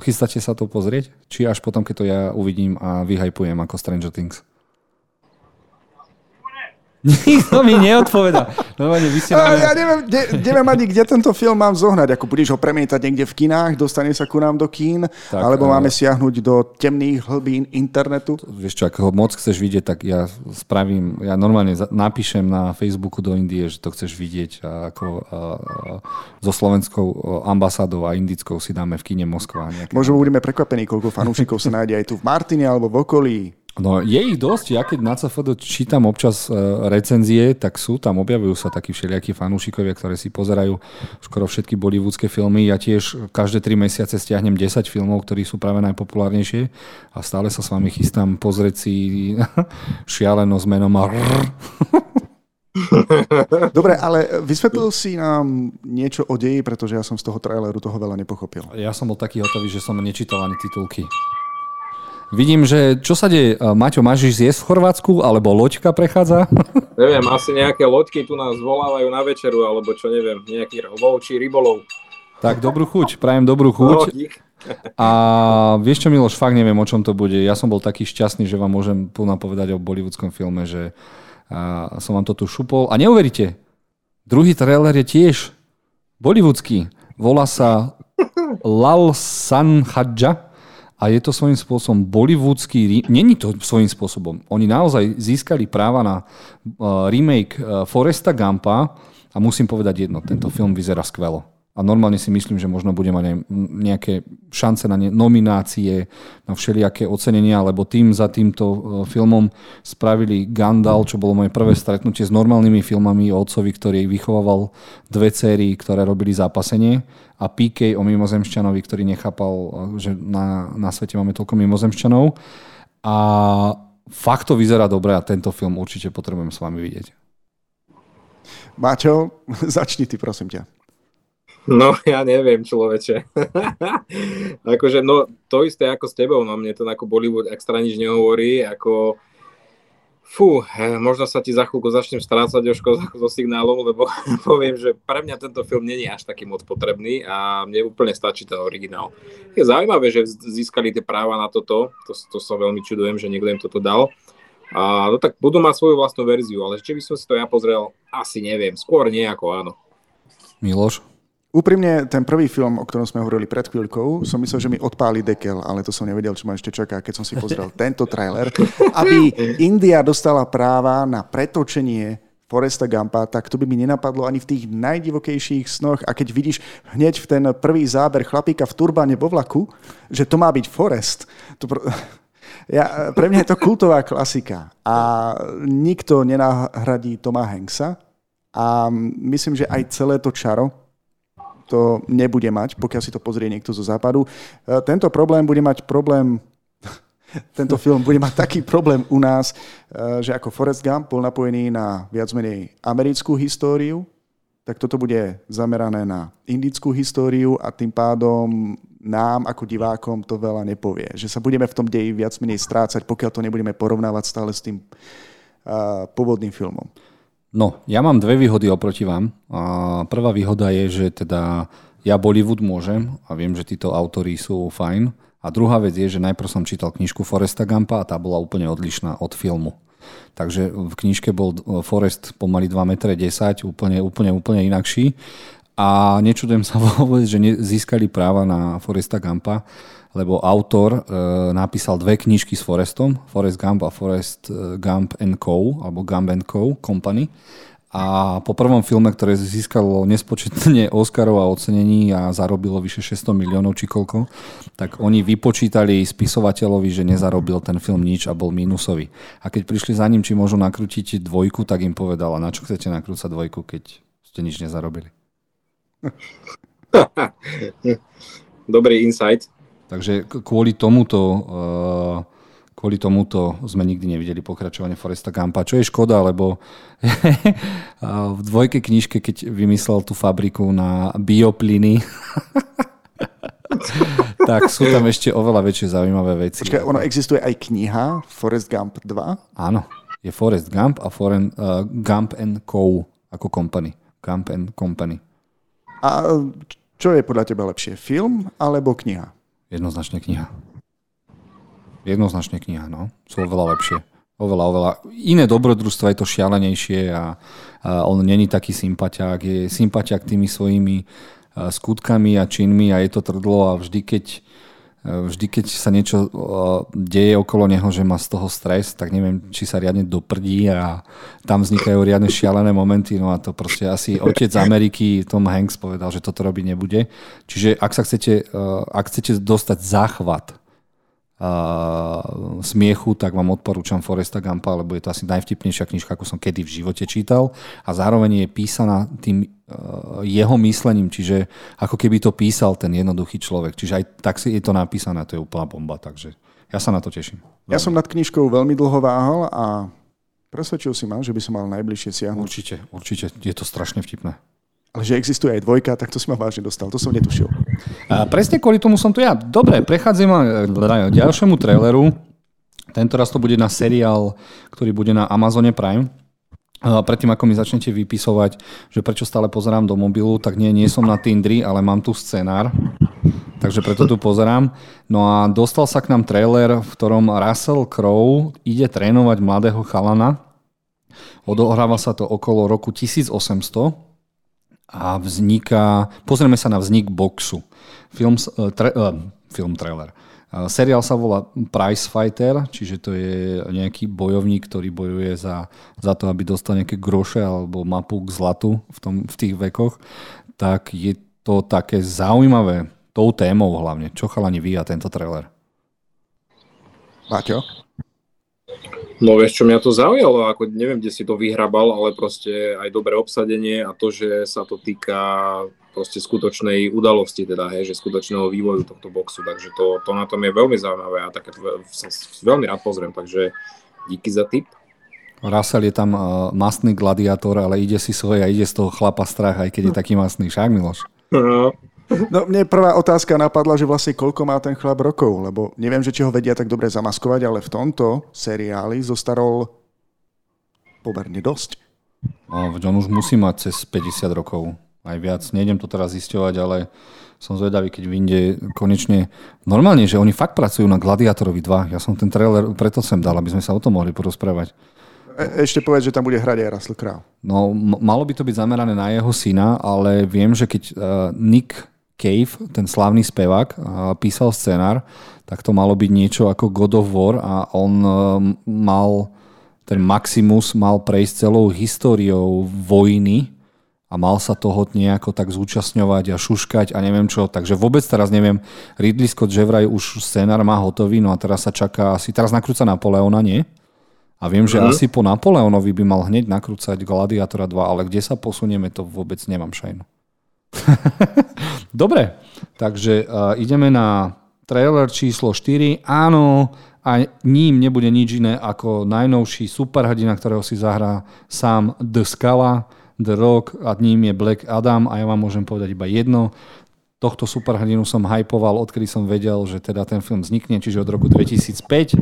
chystáte sa to pozrieť? Či až potom, keď to ja uvidím a vyhajpujem ako Stranger Things? Nikto mi neodpovedal. Ja neviem ani, kde tento film mám zohnať. Ako budeš ho premietať niekde v kinách, dostane sa ku nám do kín, tak, alebo máme siahnuť do temných hlbín internetu. Vieš čo, ak ho moc chceš vidieť, tak ja normálne napíšem na Facebooku do Indie, že to chceš vidieť so slovenskou ambasádou a indickou si dáme v kine Moskva. Možno budeme prekvapení, koľko fanúšikov sa nájde aj tu v Martine alebo v okolí. No, je ich dosť. Ja keď na ČSFD čítam občas recenzie, tak sú tam, objavujú sa takí všelijakí fanúšikovia, ktoré si pozerajú skoro všetky bollywoodské filmy. Ja tiež každé 3 mesiace stiahnem 10 filmov, ktorí sú práve najpopulárnejšie a stále sa s vami chystám pozrieť si Šialenosť menom a Dobre, ale vysvetlil si nám niečo o deji, pretože ja som z toho traileru toho veľa nepochopil. Ja som bol taký hotový, že som nečítal ani titulky. Vidím, že čo sa deje? Maťo, máš ísť jesť v Chorvátsku? Alebo loďka prechádza? Neviem, asi nejaké loďky tu nás volávajú na večeru, alebo čo neviem, nejaký lov či rybolov. Tak dobrú chuť, prajem dobrú chuť. A vieš čo, Miloš, fakt neviem, o čom to bude. Ja som bol taký šťastný, že vám môžem plno povedať o bollywoodskom filme, že som vám to tu šupol. A neuveríte, druhý trailer je tiež bollywoodský. Volá sa Lal Sanhadža. A je to svojím spôsobom bollywoodský... Není to svojím spôsobom. Oni naozaj získali práva na remake Forresta Gumpa a musím povedať jedno, tento film vyzerá skvelo. A normálne si myslím, že možno bude mať aj nejaké šance na nominácie, na všelijaké ocenenia, lebo tým za týmto filmom spravili Gandal, čo bolo moje prvé stretnutie s normálnymi filmami o otcovi, ktorý vychovával dve céry, ktoré robili zápasenie, a PK o mimozemšťanovi, ktorý nechápal, že na svete máme toľko mimozemšťanov. A fakt to vyzerá dobre a tento film určite potrebujem s vami vidieť. Maťo, začni ty, prosím ťa. No, ja neviem, človeče. Akože, no, to isté ako s tebou, no, mne ten ako Bollywood extra nič nehovorí, ako fú, možno sa ti za chvíľku začnem strácať so signálom, lebo poviem, že pre mňa tento film nie je až taký moc potrebný a mne úplne stačí ten originál. Je zaujímavé, že získali tie práva na toto, to sa veľmi čudujem, že niekto im toto dal. A, no tak budú mať svoju vlastnú verziu, ale či by som si to ja pozrel, asi neviem, skôr nejako áno. Miloš? Úprimne, ten prvý film, o ktorom sme hovorili pred chvíľkou, som myslel, že mi odpáli dekel, ale to som nevedel, čo ma ešte čaká, keď som si pozrel tento trailer. Aby India dostala práva na pretočenie Forresta Gumpa, tak to by mi nenapadlo ani v tých najdivokejších snoch. A keď vidíš hneď v ten prvý záber chlapíka v turbáne vo vlaku, že to má byť Forrest, to... Ja, pre mňa je to kultová klasika. A nikto nenahradí Toma Hanksa. A myslím, že aj celé to čaro to nebude mať, pokiaľ si to pozrie niekto zo západu. Tento film bude mať taký problém u nás, že ako Forrest Gump bol napojený na viac menej americkú históriu, tak toto bude zamerané na indickú históriu a tým pádom nám ako divákom to veľa nepovie. Že sa budeme v tom deji viac menej strácať, pokiaľ to nebudeme porovnávať stále s tým pôvodným filmom. No, ja mám dve výhody oproti vám. Prvá výhoda je, že teda ja Bollywood môžem a viem, že títo autori sú fajn. A druhá vec je, že najprv som čítal knižku Forresta Gumpa a tá bola úplne odlišná od filmu. Takže v knižke bol Forrest pomaly 2,10 m, úplne inakší. A nečudujem sa vôbec, že získali práva na Forresta Gumpa, lebo autor napísal dve knižky s Forrestom, Forrest Gump a Forrest Gump & Co. alebo Gump & Co. Company. A po prvom filme, ktoré získalo nespočetne Oscarov a ocenení a zarobilo vyše 600 miliónov či koľko, tak oni vypočítali spisovateľovi, že nezarobil ten film nič a bol mínusový. A keď prišli za ním, či môžu nakrútiť dvojku, tak im povedala, na čo chcete nakrúcať dvojku, keď ste nič nezarobili. Dobrý insight. Takže kvôli tomuto sme nikdy nevideli pokračovanie Forresta Gumpa, čo je škoda, lebo v dvojke knižke, keď vymyslel tú fabriku na bioplyny, tak sú tam ešte oveľa väčšie zaujímavé veci. Počkaj, ono existuje aj kniha Forrest Gump 2? Áno, je Forrest Gump a Gump & Co. ako company. Gump & Company. A čo je podľa teba lepšie? Film alebo kniha? Jednoznačne kniha, no. Sú oveľa lepšie. Oveľa. Iné dobrodružstvo, je to šialenejšie a on není taký sympatiák. Je sympatiák tými svojimi skutkami a činmi a je to trdlo a vždy, keď sa niečo deje okolo neho, že má z toho stres, tak neviem, či sa riadne doprdí a tam vznikajú riadne šialené momenty. No a to proste asi otec Ameriky, Tom Hanks, povedal, že toto robiť nebude. Čiže ak chcete dostať záchvat smiechu, tak vám odporúčam Forresta Gumpa, lebo je to asi najvtipnejšia knižka, ako som kedy v živote čítal, a zároveň je písaná tým jeho myslením, čiže ako keby to písal ten jednoduchý človek. Čiže aj tak je to napísané, to je úplná bomba, takže ja sa na to teším. Veľmi. Ja som nad knižkou veľmi dlho váhal a presvedčil si ma, že by som mal najbližšie siahnuť. Určite, je to strašne vtipné. Ale že existuje aj dvojka, tak to si ma vážne dostal. To som netušil. A presne kvôli tomu som tu ja. Dobre, prechádzame k ďalšiemu traileru. Tentoraz to bude na seriál, ktorý bude na Amazone Prime. A predtým, ako mi začnete vypisovať, že prečo stále pozerám do mobilu, tak nie som na Tindri, ale mám tu scenár. Takže preto tu pozerám. No a dostal sa k nám trailer, v ktorom Russell Crowe ide trénovať mladého chalana. Odohráva sa to okolo roku 1800. A vzniká... Pozrieme sa na vznik boxu. Film trailer. Seriál sa volá Prize Fighter, čiže to je nejaký bojovník, ktorý bojuje za to, aby dostal nejaké groše alebo mapu k zlatu v tých vekoch. Tak je to také zaujímavé tou témou hlavne. Čo chalani ví a tento trailer? Maťo? No vieš čo, mňa to zaujalo, ako neviem, kde si to vyhrabal, ale proste aj dobré obsadenie a to, že sa to týka proste skutočnej udalosti, teda hej, že skutočného vývoju tohto boxu, takže to na tom je veľmi zaujímavé a také sa veľmi rád pozriem, takže díky za tip. Russell je tam masný gladiátor, ale ide si svoje a ide z toho chlapa strach, aj keď je taký masný, však Miloš? No, mne prvá otázka napadla, že vlastne koľko má ten chlap rokov, lebo neviem, že či ho vedia tak dobre zamaskovať, ale v tomto seriáli zostarol pomerne dosť. No, on už musí mať cez 50 rokov, aj viac. Nejdem to teraz zisťovať, ale som zvedavý, keď vyjde konečne. Normálne, že oni fakt pracujú na Gladiátorovi 2. Ja som ten trailer preto sem dal, aby sme sa o tom mohli porozprávať. Ešte povedz, že tam bude hrať aj Russell Crowe. No, malo by to byť zamerané na jeho syna, ale viem, že keď Nick Cave, ten slávny spevák, písal scenár, tak to malo byť niečo ako God of War a on mal, ten Maximus mal prejsť celou históriou vojny a mal sa toho nejako tak zúčastňovať a šuškať a neviem čo. Takže vôbec teraz neviem, Ridley Scott že vraj už scenár má hotový, no a teraz sa čaká asi, teraz nakrúca Napoleona, nie? A viem, že asi po Napoleonovi by mal hneď nakrúcať Gladiátora 2, ale kde sa posunieme, to vôbec nemám šajnu. Dobre, takže ideme na trailer číslo 4. Áno, a ním nebude nič iné ako najnovší superhrdina, ktorého si zahrá sám The Skala, The Rock, a ním je Black Adam, a ja vám môžem povedať iba jedno. Tohto superhrdinu som hypoval, odkedy som vedel, že teda ten film vznikne, čiže od roku 2005,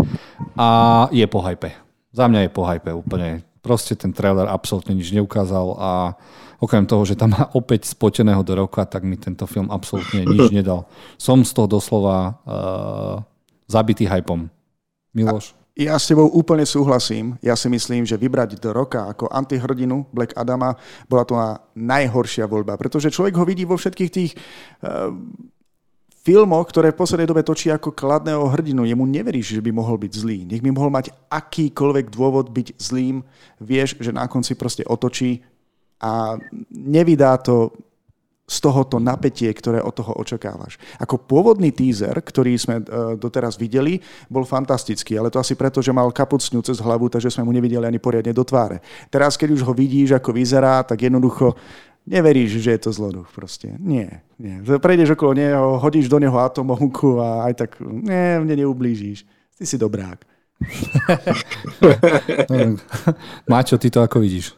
a je po hype. Za mňa je po hype úplne. Proste ten trailer absolútne nič neukázal a okrem toho, že tam má opäť spoteného do roka, tak mi tento film absolútne nič nedal. Som z toho doslova zabitý hypom. Miloš? Ja s tebou úplne súhlasím. Ja si myslím, že vybrať do roka ako antihrdinu Black Adama bola to najhoršia voľba, pretože človek ho vidí vo všetkých tých... filmoch, ktoré v poslednej dobe točí ako kladného hrdinu, jemu neveríš, že by mohol byť zlý. Nech by mohol mať akýkoľvek dôvod byť zlým. Vieš, že na konci proste otočí a nevydá to z tohoto napätie, ktoré od toho očakávaš. Ako pôvodný teaser, ktorý sme doteraz videli, bol fantastický, ale to asi preto, že mal kapucňu cez hlavu, takže sme mu nevideli ani poriadne do tváre. Teraz, keď už ho vidíš, ako vyzerá, tak jednoducho neveríš, že je to zloduch, proste. Nie. Prejdeš okolo neho, hodíš do neho atomovku a aj tak mne neublížiš. Ty si dobrák. Mačo, ty to ako vidíš?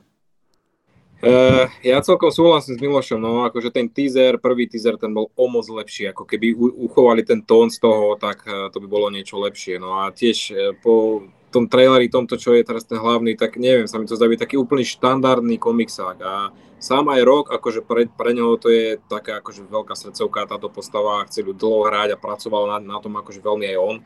Ja celkom súhlasím s Milošom. No, akože ten teaser, prvý teaser, ten bol o moc lepší. Ako keby uchovali ten tón z toho, tak to by bolo niečo lepšie. No a tiež po tom traileri, tomto, čo je teraz ten hlavný, tak neviem, sa mi to zdá byť taký úplne štandardný komiksák a sám aj Rock, akože pre neho to je taká akože veľká srdcovka táto postava, chcel ju dlho hrať a pracoval na tom akože veľmi aj on.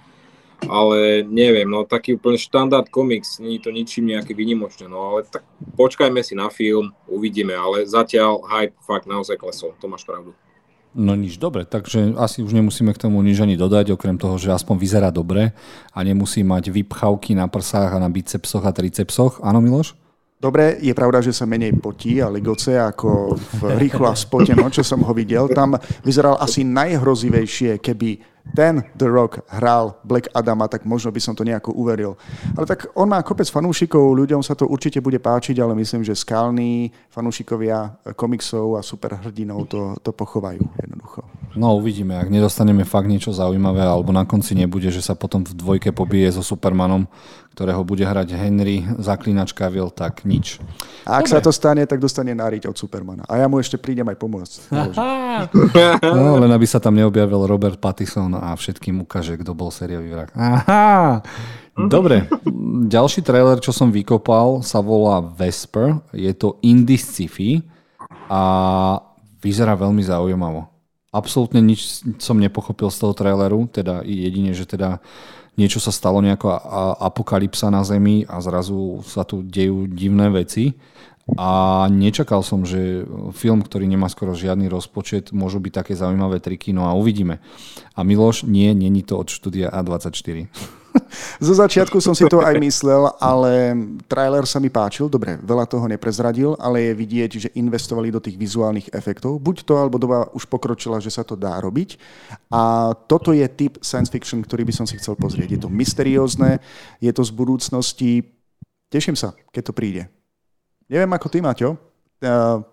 Ale neviem, no taký úplne štandard komiks, nie je to ničím nejaké výnimočné, no ale tak počkajme si na film, uvidíme, ale zatiaľ hype fakt naozaj klesol, to máš pravdu. No nič, dobre, takže asi už nemusíme k tomu nič ani dodať, okrem toho, že aspoň vyzerá dobre a nemusí mať vypchavky na prsách a na bicepsoch a tricepsoch, áno Miloš? Dobre, je pravda, že sa menej potí a ligoce ako v Rýchlo a spoteno, čo som ho videl. Tam vyzeral asi najhrozivejšie, keby ten The Rock hral Black Adama, tak možno by som to nejako uveril. Ale tak on má kopec fanúšikov, ľuďom sa to určite bude páčiť, ale myslím, že skalní fanúšikovia komiksov a superhrdinov to pochovajú jednoducho. No uvidíme, ak nedostaneme fakt niečo zaujímavé, alebo na konci nebude, že sa potom v dvojke pobije so Supermanom, ktorého bude hrať Henry Zaklínačka Vil, tak nič. A ak dobre sa to stane, tak dostane náriť od Supermana. A ja mu ešte prídem aj pomôcť. No, len aby sa tam neobjavil Robert Pattinson a všetkým ukáže, kto bol sériový vrah. Aha! Dobre. Ďalší trailer, čo som vykopal, sa volá Vesper. Je to indie sci-fi a vyzerá veľmi zaujímavo. Absolútne nič som nepochopil z toho traileru, teda jedine, že teda niečo sa stalo, nejaká apokalypsa na Zemi a zrazu sa tu dejú divné veci. A nečakal som, že film, ktorý nemá skoro žiadny rozpočet, môžu byť také zaujímavé triky, no a uvidíme. A Miloš, není to od štúdia A24. Zo začiatku som si to aj myslel, ale trailer sa mi páčil, dobre, veľa toho neprezradil, ale je vidieť, že investovali do tých vizuálnych efektov. Buď to, alebo doba už pokročila, že sa to dá robiť. A toto je typ science fiction, ktorý by som si chcel pozrieť. Je to mysteriózne, je to z budúcnosti. Teším sa, keď to príde. Neviem, ako ty, Maťo.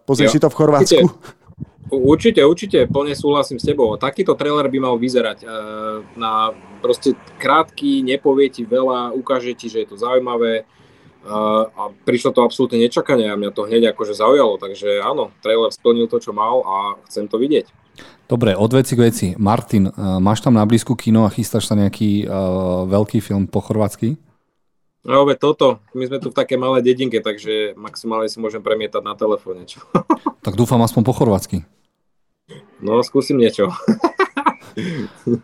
Pozrieš si to v Chorvátsku? Určite, plne súhlasím s tebou. Takýto trailer by mal vyzerať na proste krátky, nepovie ti veľa, ukáže ti, že je to zaujímavé a prišlo to absolútne nečakanie a mňa to hneď akože zaujalo, takže áno, trailer splnil to, čo mal a chcem to vidieť. Dobre, od veci k veci. Martin, máš tam na blízku kino a chystáš sa nejaký veľký film po chorvátsky? No, toto. My sme tu v také malé dedinke, takže maximálne si môžem premietať na telefóne. Čo? Tak dúfam aspoň po chorvátsky. No, skúsim niečo.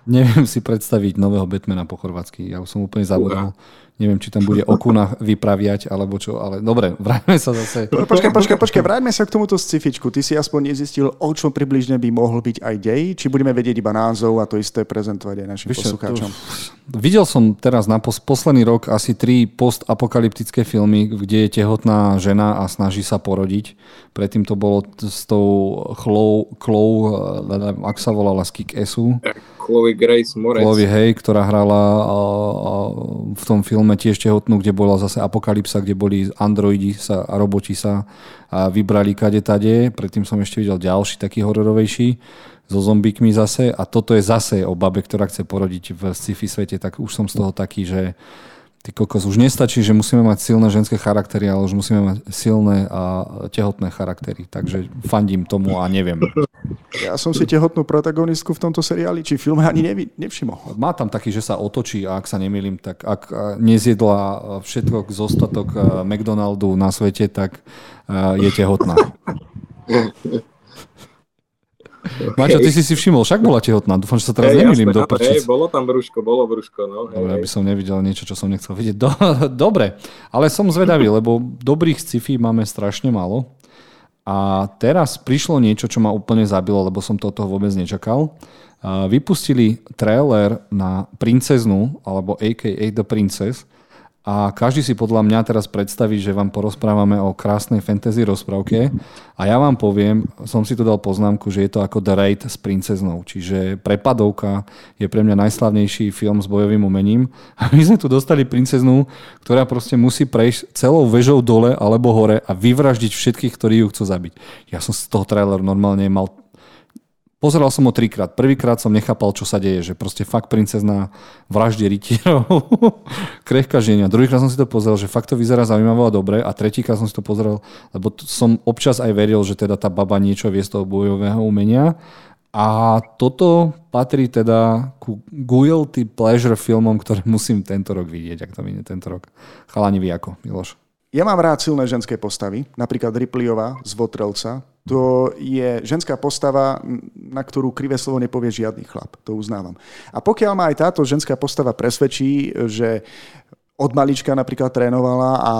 Neviem si predstaviť nového Batmana po chorvátsky. Ja už som úplne zabudol. Neviem, či tam bude o kunách vypraviať, alebo čo, ale dobre, vráťme sa zase. Počkaj, vráťme sa k tomuto scifičku. Ty si aspoň nezistil, o čom približne by mohol byť aj dej, či budeme vedieť iba názov a to isté prezentovať aj našim poslucháčom. Videl som teraz na posledný rok asi 3 postapokalyptické filmy, kde je tehotná žena a snaží sa porodiť. Predtým to bolo s tou Chloe, ak sa volala, z Kick-Assu. Chloe Grace Moretz. Chloe, hej, ktorá hrala v tom filme tiež tehotnú, kde bola zase apokalypsa, kde boli androidi sa a roboti sa a vybrali kade-tade. Predtým som ešte videl ďalší, taký hororovejší, so zombíkmi zase. A toto je zase o babe, ktorá chce porodiť v sci-fi svete. Tak už som z toho taký, že ty kokos, už nestačí, že musíme mať silné ženské charaktery, ale už musíme mať silné a tehotné charaktery. Takže fandím tomu a neviem. Ja som si tehotnú protagonistku v tomto seriáli či filme ani nevšimol. Má tam taký, že sa otočí a ak sa nemýlim, tak ak nezjedla všetko zostatok McDonaldu na svete, tak je tehotná. Mačo, ty si všimol, však bola tehotná. Dúfam, že sa teraz nemýlim do prčic. Bolo tam brúško, no. Dobre, aby som nevidel niečo, čo som nechcel vidieť. Dobre, ale som zvedavý, lebo dobrých sci-fi máme strašne málo. A teraz prišlo niečo, čo ma úplne zabilo, lebo som toto vôbec nečakal. Vypustili trailer na Princeznu, alebo a.k.a. The Princess. A každý si podľa mňa teraz predstaví, že vám porozprávame o krásnej fantasy rozprávke a ja vám poviem, som si to dal poznámku, že je to ako The Raid s princeznou, čiže Prepadovka je pre mňa najslavnejší film s bojovým umením a my sme tu dostali princeznu, ktorá proste musí prejsť celou väžou dole alebo hore a vyvraždiť všetkých, ktorí ju chcú zabiť. Ja som z toho traileru normálne mal. Pozeral som ho 3-krát. Prvýkrát som nechápal, čo sa deje, že proste fakt princezná vraždí rytierov, krehká ženia. Druhýkrát som si to pozeral, že fakt to vyzerá zaujímavé a dobre a tretíkrát som si to pozeral, lebo som občas aj veril, že teda tá baba niečo vie z toho bojového umenia a toto patrí teda ku guilty pleasure filmom, ktoré musím tento rok vidieť, ak to mi nie tento rok. Chalani, vy ako, Miloš? Ja mám rád silné ženské postavy, napríklad Ripleyová z Votrelca. To je ženská postava, na ktorú krivé slovo nepovie žiadny chlap. To uznávam. A pokiaľ ma aj táto ženská postava presvedčí, že od malička napríklad trénovala a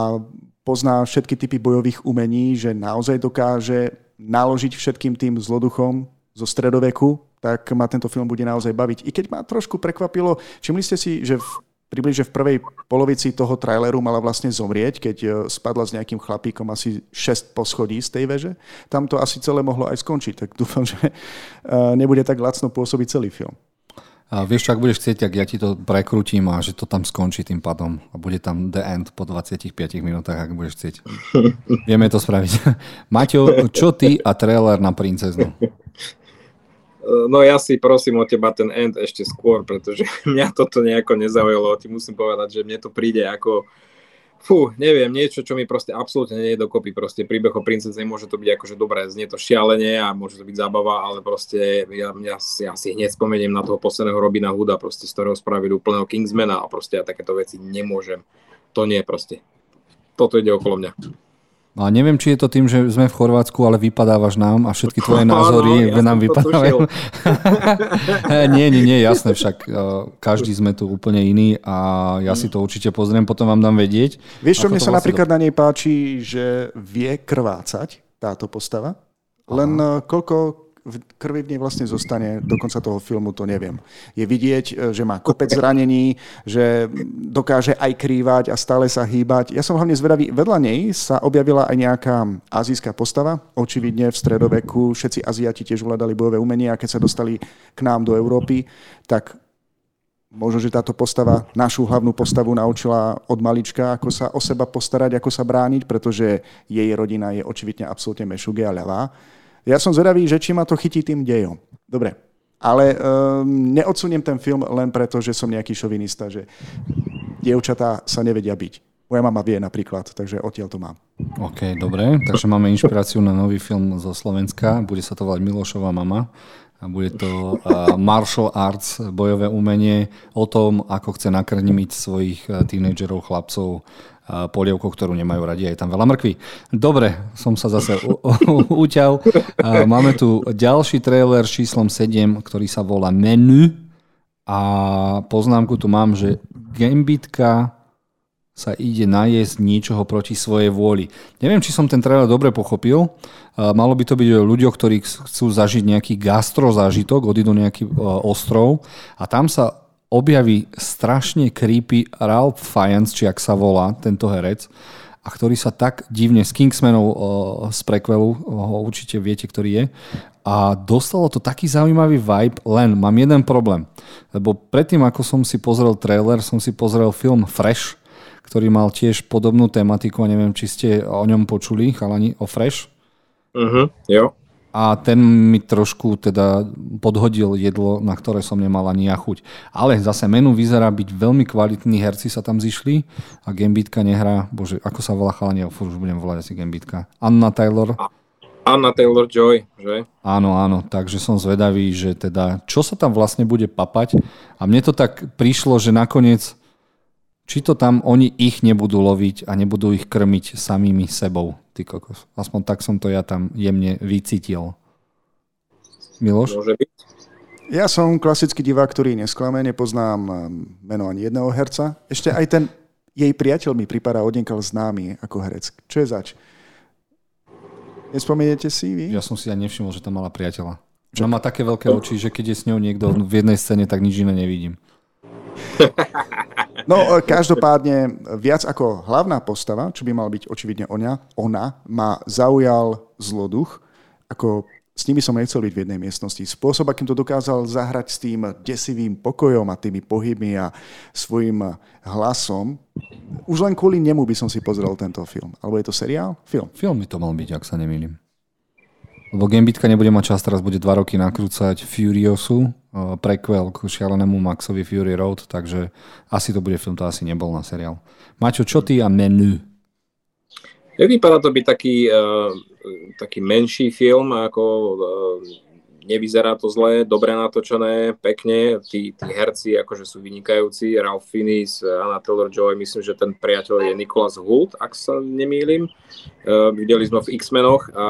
pozná všetky typy bojových umení, že naozaj dokáže naložiť všetkým tým zloduchom zo stredoveku, tak ma tento film bude naozaj baviť. I keď ma trošku prekvapilo, všimli ste si, že v približne v prvej polovici toho traileru mala vlastne zomrieť, keď spadla s nejakým chlapíkom asi 6 poschodí z tej veže. Tam to asi celé mohlo aj skončiť, tak dúfam, že nebude tak lacno pôsobiť celý film. A vieš, ak budeš chcieť, tak ja ti to prekrutím a že to tam skončí tým pádom. A bude tam the end po 25 minútach, ak budeš chcieť. Vieme to spraviť. Maťo, čo ty a trailer na princeznu? No ja si prosím od teba ten end ešte skôr, pretože mňa toto nejako nezaujalo. Ti musím povedať, že mne to príde ako... neviem, niečo, čo mi proste absolútne nie je dokopy. Proste príbeh o princezne môže to byť akože dobré, znie to šialenie a môže to byť zábava, ale proste ja si hneď spomeniem na toho posledného Robina Hooda, proste z ktorého spravili úplného Kingsmana a proste ja takéto veci nemôžem. To nie proste. Toto ide okolo mňa. No a neviem, či je to tým, že sme v Chorvátsku, ale vypadávaš nám a všetky tvoje názory nám vypadávajú. Nie, jasné, však každý sme tu úplne iný a ja si to určite pozriem, potom vám dám vedieť. Vieš, čo mne sa napríklad na nej páči, že vie krvácať táto postava, len koľko krvi v nej vlastne zostane do konca toho filmu, to neviem. Je vidieť, že má kopec zranení, že dokáže aj krývať a stále sa hýbať. Ja som hlavne zvedavý, vedľa nej sa objavila aj nejaká azijská postava. Očividne v stredoveku všetci Aziati tiež ovládali bojové umenie a keď sa dostali k nám do Európy, tak možno, že táto postava, našu hlavnú postavu naučila od malička, ako sa o seba postarať, ako sa brániť, pretože jej rodina je očividne absolútne mešuge a ľavá. Ja som zvedavý, že či ma to chytí tým dejom. Dobre, ale neodsuniem ten film len preto, že som nejaký šovinista, že dievčatá sa nevedia byť. Moja mama vie napríklad, takže odtiaľ to mám. OK, dobre, takže máme inšpiráciu na nový film zo Slovenska. Bude sa to volať Milošova mama a bude to martial arts, bojové umenie o tom, ako chce nakrmiť svojich tínedžerov, chlapcov, polievku, ktorú nemajú radi a je tam veľa mrkví. Dobre, som sa zase uťal. Máme tu ďalší trailer číslom 7, ktorý sa volá Menu a poznámku tu mám, že Gambitka sa ide najesť niečoho proti svojej vôli. Neviem, či som ten trailer dobre pochopil. Malo by to byť o ľuďoch, ktorí chcú zažiť nejaký gastrozážitok, odídu nejaký ostrov a tam sa objaví strašne creepy Ralph Fiennes, či ak sa volá tento herec, a ktorý sa tak divne s Kingsmanom z prequelu, určite viete, ktorý je. A dostalo to taký zaujímavý vibe, len mám jeden problém. Lebo predtým, ako som si pozrel trailer, som si pozrel film Fresh, ktorý mal tiež podobnú tematiku a neviem, či ste o ňom počuli, chalani, o Fresh. Jo. A ten mi trošku teda podhodil jedlo, na ktoré som nemala ani ja chuť. Ale zase Menu vyzerá byť veľmi kvalitní, herci sa tam zišli a Gambitka nehrá, bože, ako sa volá chalania, už budem volať asi Gambitka. Anna Taylor-Joy, že? Áno, takže som zvedavý, že teda, čo sa tam vlastne bude papať a mne to tak prišlo, že nakoniec, či to tam oni ich nebudú loviť a nebudú ich krmiť samými sebou. Ty kokos. Aspoň tak som to ja tam jemne vycítil. Miloš? Ja som klasický divák, ktorý nesklame, nepoznám meno ani jedného herca. Ešte aj ten jej priateľ mi pripadá odniekal známy ako herec. Čo je zač? Nespomeniete si vy? Ja som si ja nevšimol, že tam mala priateľa. Ona má také veľké oči, že keď je s ňou niekto v jednej scéne, tak nič iné nevidím. No, každopádne viac ako hlavná postava, čo by mal byť očividne ona ma zaujal zloduch, ako s nimi som nechcel byť v jednej miestnosti. Spôsob, akým to dokázal zahrať s tým desivým pokojom a tými pohybmi a svojím hlasom, už len kvôli nemu by som si pozrel tento film. Alebo je to seriál? Film. Film by to mal byť, ak sa nemýlim. Lebo Gambitka nebude mať čas, teraz bude 2 roky nakrúcať Furiosu, prequel k šialenému Maxovi Fury Road, takže asi to bude film, to asi nebol na seriál. Maťo, čo ty a Menu? Vypadá to byť taký menší film, ako nevyzerá to zle, dobre natočené, pekne, tí herci akože sú vynikajúci, Ralph Fiennes, Anna Taylor-Joy, myslím, že ten priateľ je Nicholas Hoult, ak sa nemýlim. Videli sme v X-menoch a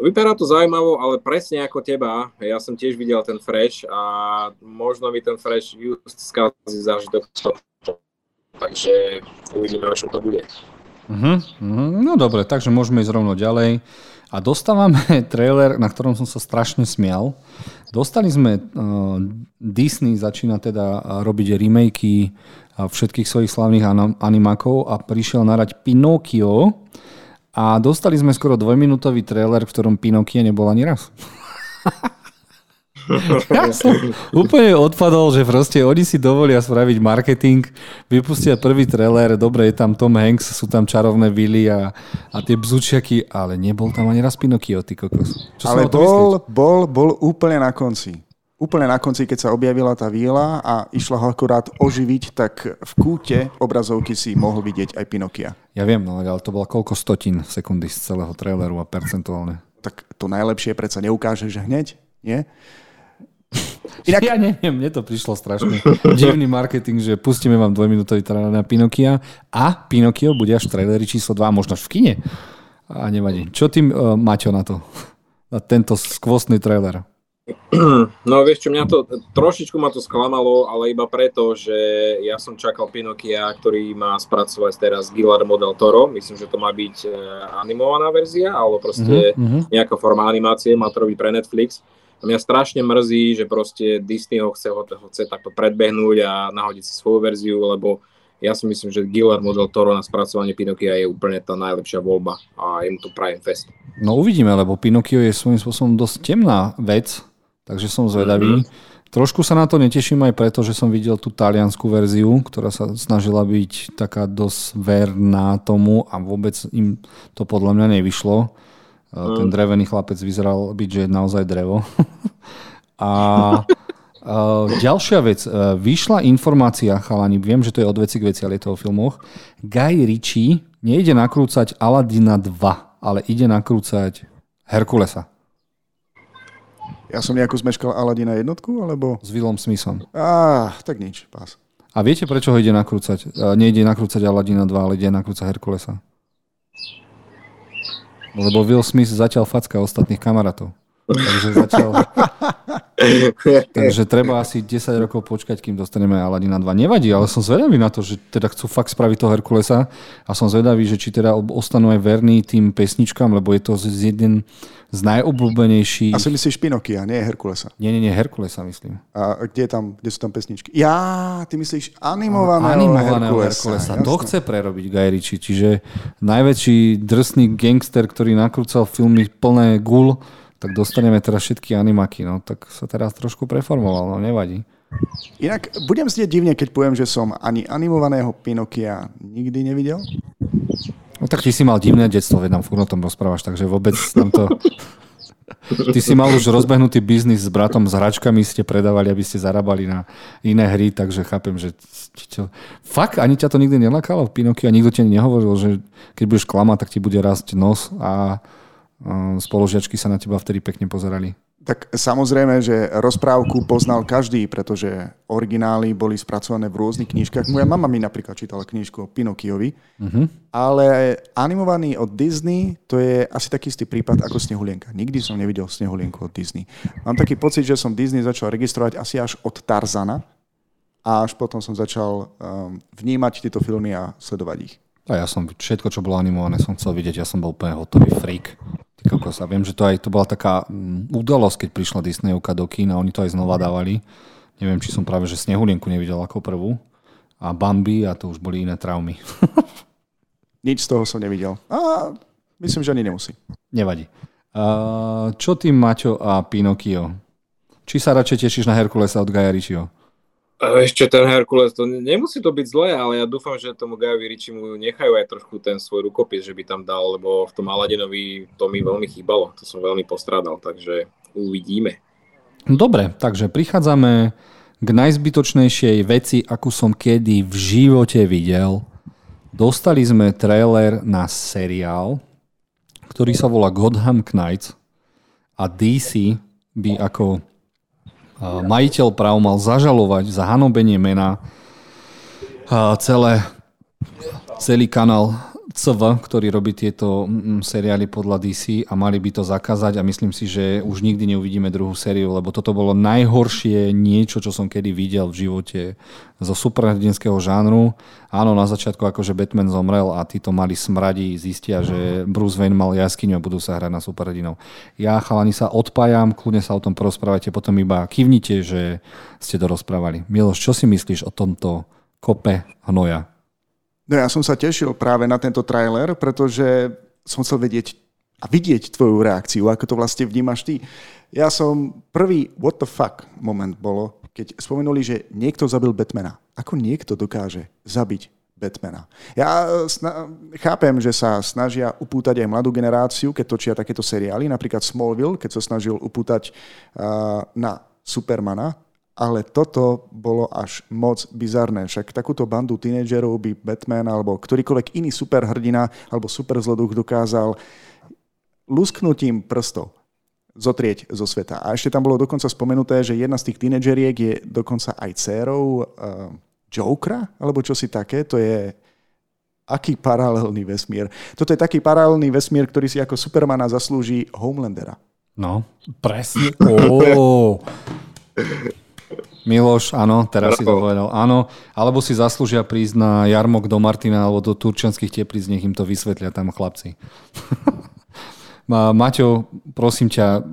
vypadá to zaujímavo, ale presne ako teba, ja som tiež videl ten Fresh a možno mi ten Fresh skazí zážitok. Takže uvidíme, o čom to bude. No dobre, takže môžeme ísť rovno ďalej. A dostávame trailer, na ktorom som sa strašne smial. Dostali sme, Disney začína teda robiť remakey všetkých svojich slavných animákov a prišiel na raď Pinokio a dostali sme skoro dvojminútový trailer, v ktorom Pinokie nebol ani raz. Ja som úplne odpadol, že proste oni si dovolia spraviť marketing, vypustia prvý trailer, dobre, je tam Tom Hanks, sú tam čarovné vily a tie bzučiaky, ale nebol tam ani raz Pinokio, ty kokos. Čo ale bol úplne na konci. Úplne na konci, keď sa objavila tá víla a išla ho akurát oživiť, tak v kúte obrazovky si mohol vidieť aj Pinokia. Ja viem, no, ale to bolo koľko stotín sekundy z celého traileru a percentuálne. Tak to najlepšie predsa neukážeš hneď, nie? Inak... Ja neviem, mne to prišlo strašne. Divný marketing, že pustíme vám dvojminútový trailer na Pinokia a Pinokio bude až v traileri číslo 2, možno až v kine. A nevadí. Čo tým Maťo na to? Na tento skvostný trailer? No vieš čo, trošičku ma to sklamalo, ale iba preto, že ja som čakal Pinokia, ktorý má spracovať teraz Guillermo del Toro. Myslím, že to má byť animovaná verzia, alebo proste nejaká forma animácie, má to robiť pre Netflix. A mňa strašne mrzí, že proste Disney ho chce takto predbehnúť a nahodiť si svoju verziu, lebo ja si myslím, že Guillermo del Toro na spracovanie Pinokia je úplne tá najlepšia voľba a je mu to prajem fest. No uvidíme, lebo Pinokio je svojím spôsobom dosť temná vec, takže som zvedavý. Trošku sa na to neteším aj preto, že som videl tú taliansku verziu, ktorá sa snažila byť taká dosť verná tomu a vôbec im to podľa mňa nevyšlo. Ten drevený chlapec vyzeral byť, že je naozaj drevo. A ďalšia vec. Vyšla informácia, chalani, viem, že to je od veci k veci, ale je to o filmoch. Guy Ritchie nejde nakrúcať Aladina 2, ale ide nakrúcať Herkulesa. Ja som nejako zmeškal Aladina 1, alebo... S Willom Smithom. Á, tak nič, pás. A viete, prečo ho ide nakrúcať? Nejde nakrúcať Aladina 2, ale ide nakrúcať Herkulesa. Lebo Will Smith zatiaľ facka ostatných kamarátov. Takže treba asi 10 rokov počkať, kým dostaneme Aladina 2. Nevadí, ale som zvedavý na to, že teda chcú fakt spraviť toho Herkulesa a som zvedavý, že či teda ostanú aj verní tým pesničkám, lebo je to jeden z najobľúbenejších... Asi myslíš Pinokia, nie Herkulesa? Nie, Herkulesa myslím. A kde sú tam pesničky? Ja, ty myslíš animovaného Herkulesa. To chce prerobiť Guy Ritchie, čiže najväčší drsný gangster, ktorý nakrúcal filmy plné gul, tak dostaneme teraz všetky animaky, no tak sa teraz trošku preformoval, no nevadí. Inak budem znieť divne, keď poviem, že som ani animovaného Pinokia nikdy nevidel. No tak ty si mal divné detstvo, vedám, furt o tom rozprávaš, takže vôbec tamto... Ty si mal už rozbehnutý biznis s bratom, s hračkami ste predávali, aby ste zarábali na iné hry, takže chápem, že... Fakt, ani ťa to nikdy nelakalo v Pinokio a nikto ti nehovoril, že keď budeš klamať, tak ti bude rásť nos a... spoložiačky sa na teba vtedy pekne pozerali. Tak samozrejme, že rozprávku poznal každý, pretože originály boli spracované v rôznych knižkách. Moja mama mi napríklad čítala knižku o Pinokiovi, ale animovaný od Disney, to je asi taký istý prípad ako Snehulienka. Nikdy som nevidel Snehulienku od Disney. Mám taký pocit, že som Disney začal registrovať asi až od Tarzana a až potom som začal vnímať tieto filmy a sledovať ich. A ja som všetko, čo bolo animované, som chcel vidieť. Ja som bol úplne hotový freak. Ty kokos. A viem, že to aj to bola taká udalosť, keď prišla Disneyovka do kína. Oni to aj znova dávali. Neviem, či som práve, že Snehulienku nevidel ako prvú. A Bambi, a to už boli iné traumy. Nič z toho som nevidel. A myslím, že ani nemusí. Nevadí. Čo ty, Maťo a Pinokio? Či sa radšej tešíš na Herkulesa od Guya Ritchieho? Ešte ten Herkules, to nemusí to byť zlé, ale ja dúfam, že tomu Guyovi Ritchiemu nechajú aj trošku ten svoj rukopis, že by tam dal, lebo v tom Aladinovi to mi veľmi chýbalo, to som veľmi postrádal, takže uvidíme. Dobre, takže prichádzame k najzbytočnejšej veci, akú som kedy v živote videl. Dostali sme trailer na seriál, ktorý sa volá Gotham Knights a DC by ako... majiteľ práv mal zažalovať za hanobenie mena celý kanál CV, ktorý robí tieto seriály podľa DC a mali by to zakázať a myslím si, že už nikdy neuvidíme druhú sériu, lebo toto bolo najhoršie niečo, čo som kedy videl v živote zo superhrdinského žánru. Áno, na začiatku akože Batman zomrel a títo mali smradi zistia, že Bruce Wayne mal jaskyňu a budú sa hrať na superhrdinov. Ja, chalani, sa odpájam, kľudne sa o tom porozprávajte, potom iba kývnite, že ste to rozprávali. Miloš, čo si myslíš o tomto kope hnoja? No ja som sa tešil práve na tento trailer, pretože som chcel vedieť a vidieť tvoju reakciu, ako to vlastne vnímaš ty. Ja som prvý what the fuck moment bolo, keď spomenuli, že niekto zabil Batmana. Ako niekto dokáže zabiť Batmana? Ja chápem, že sa snažia upútať aj mladú generáciu, keď točia takéto seriály, napríklad Smallville, keď sa snažil upútať na Supermana. Ale toto bolo až moc bizarné. Však takúto bandu tínedžerov by Batman alebo ktorýkoľvek iný superhrdina alebo superzloduch dokázal lusknutím prstov zotrieť zo sveta. A ešte tam bolo dokonca spomenuté, že jedna z tých tínedžeriek je dokonca aj dcérou Jokera alebo čosi také. To je aký paralelný vesmír. Toto je taký paralelný vesmír, ktorý si ako Supermana zaslúži Homelandera. No, presne. Oh. Miloš, áno, teraz si to povedal. Áno, alebo si zaslúžia prísť na jarmok do Martina alebo do Turčianskych teplíc, nech im to vysvetlia tam chlapci. Maťo, prosím ťa,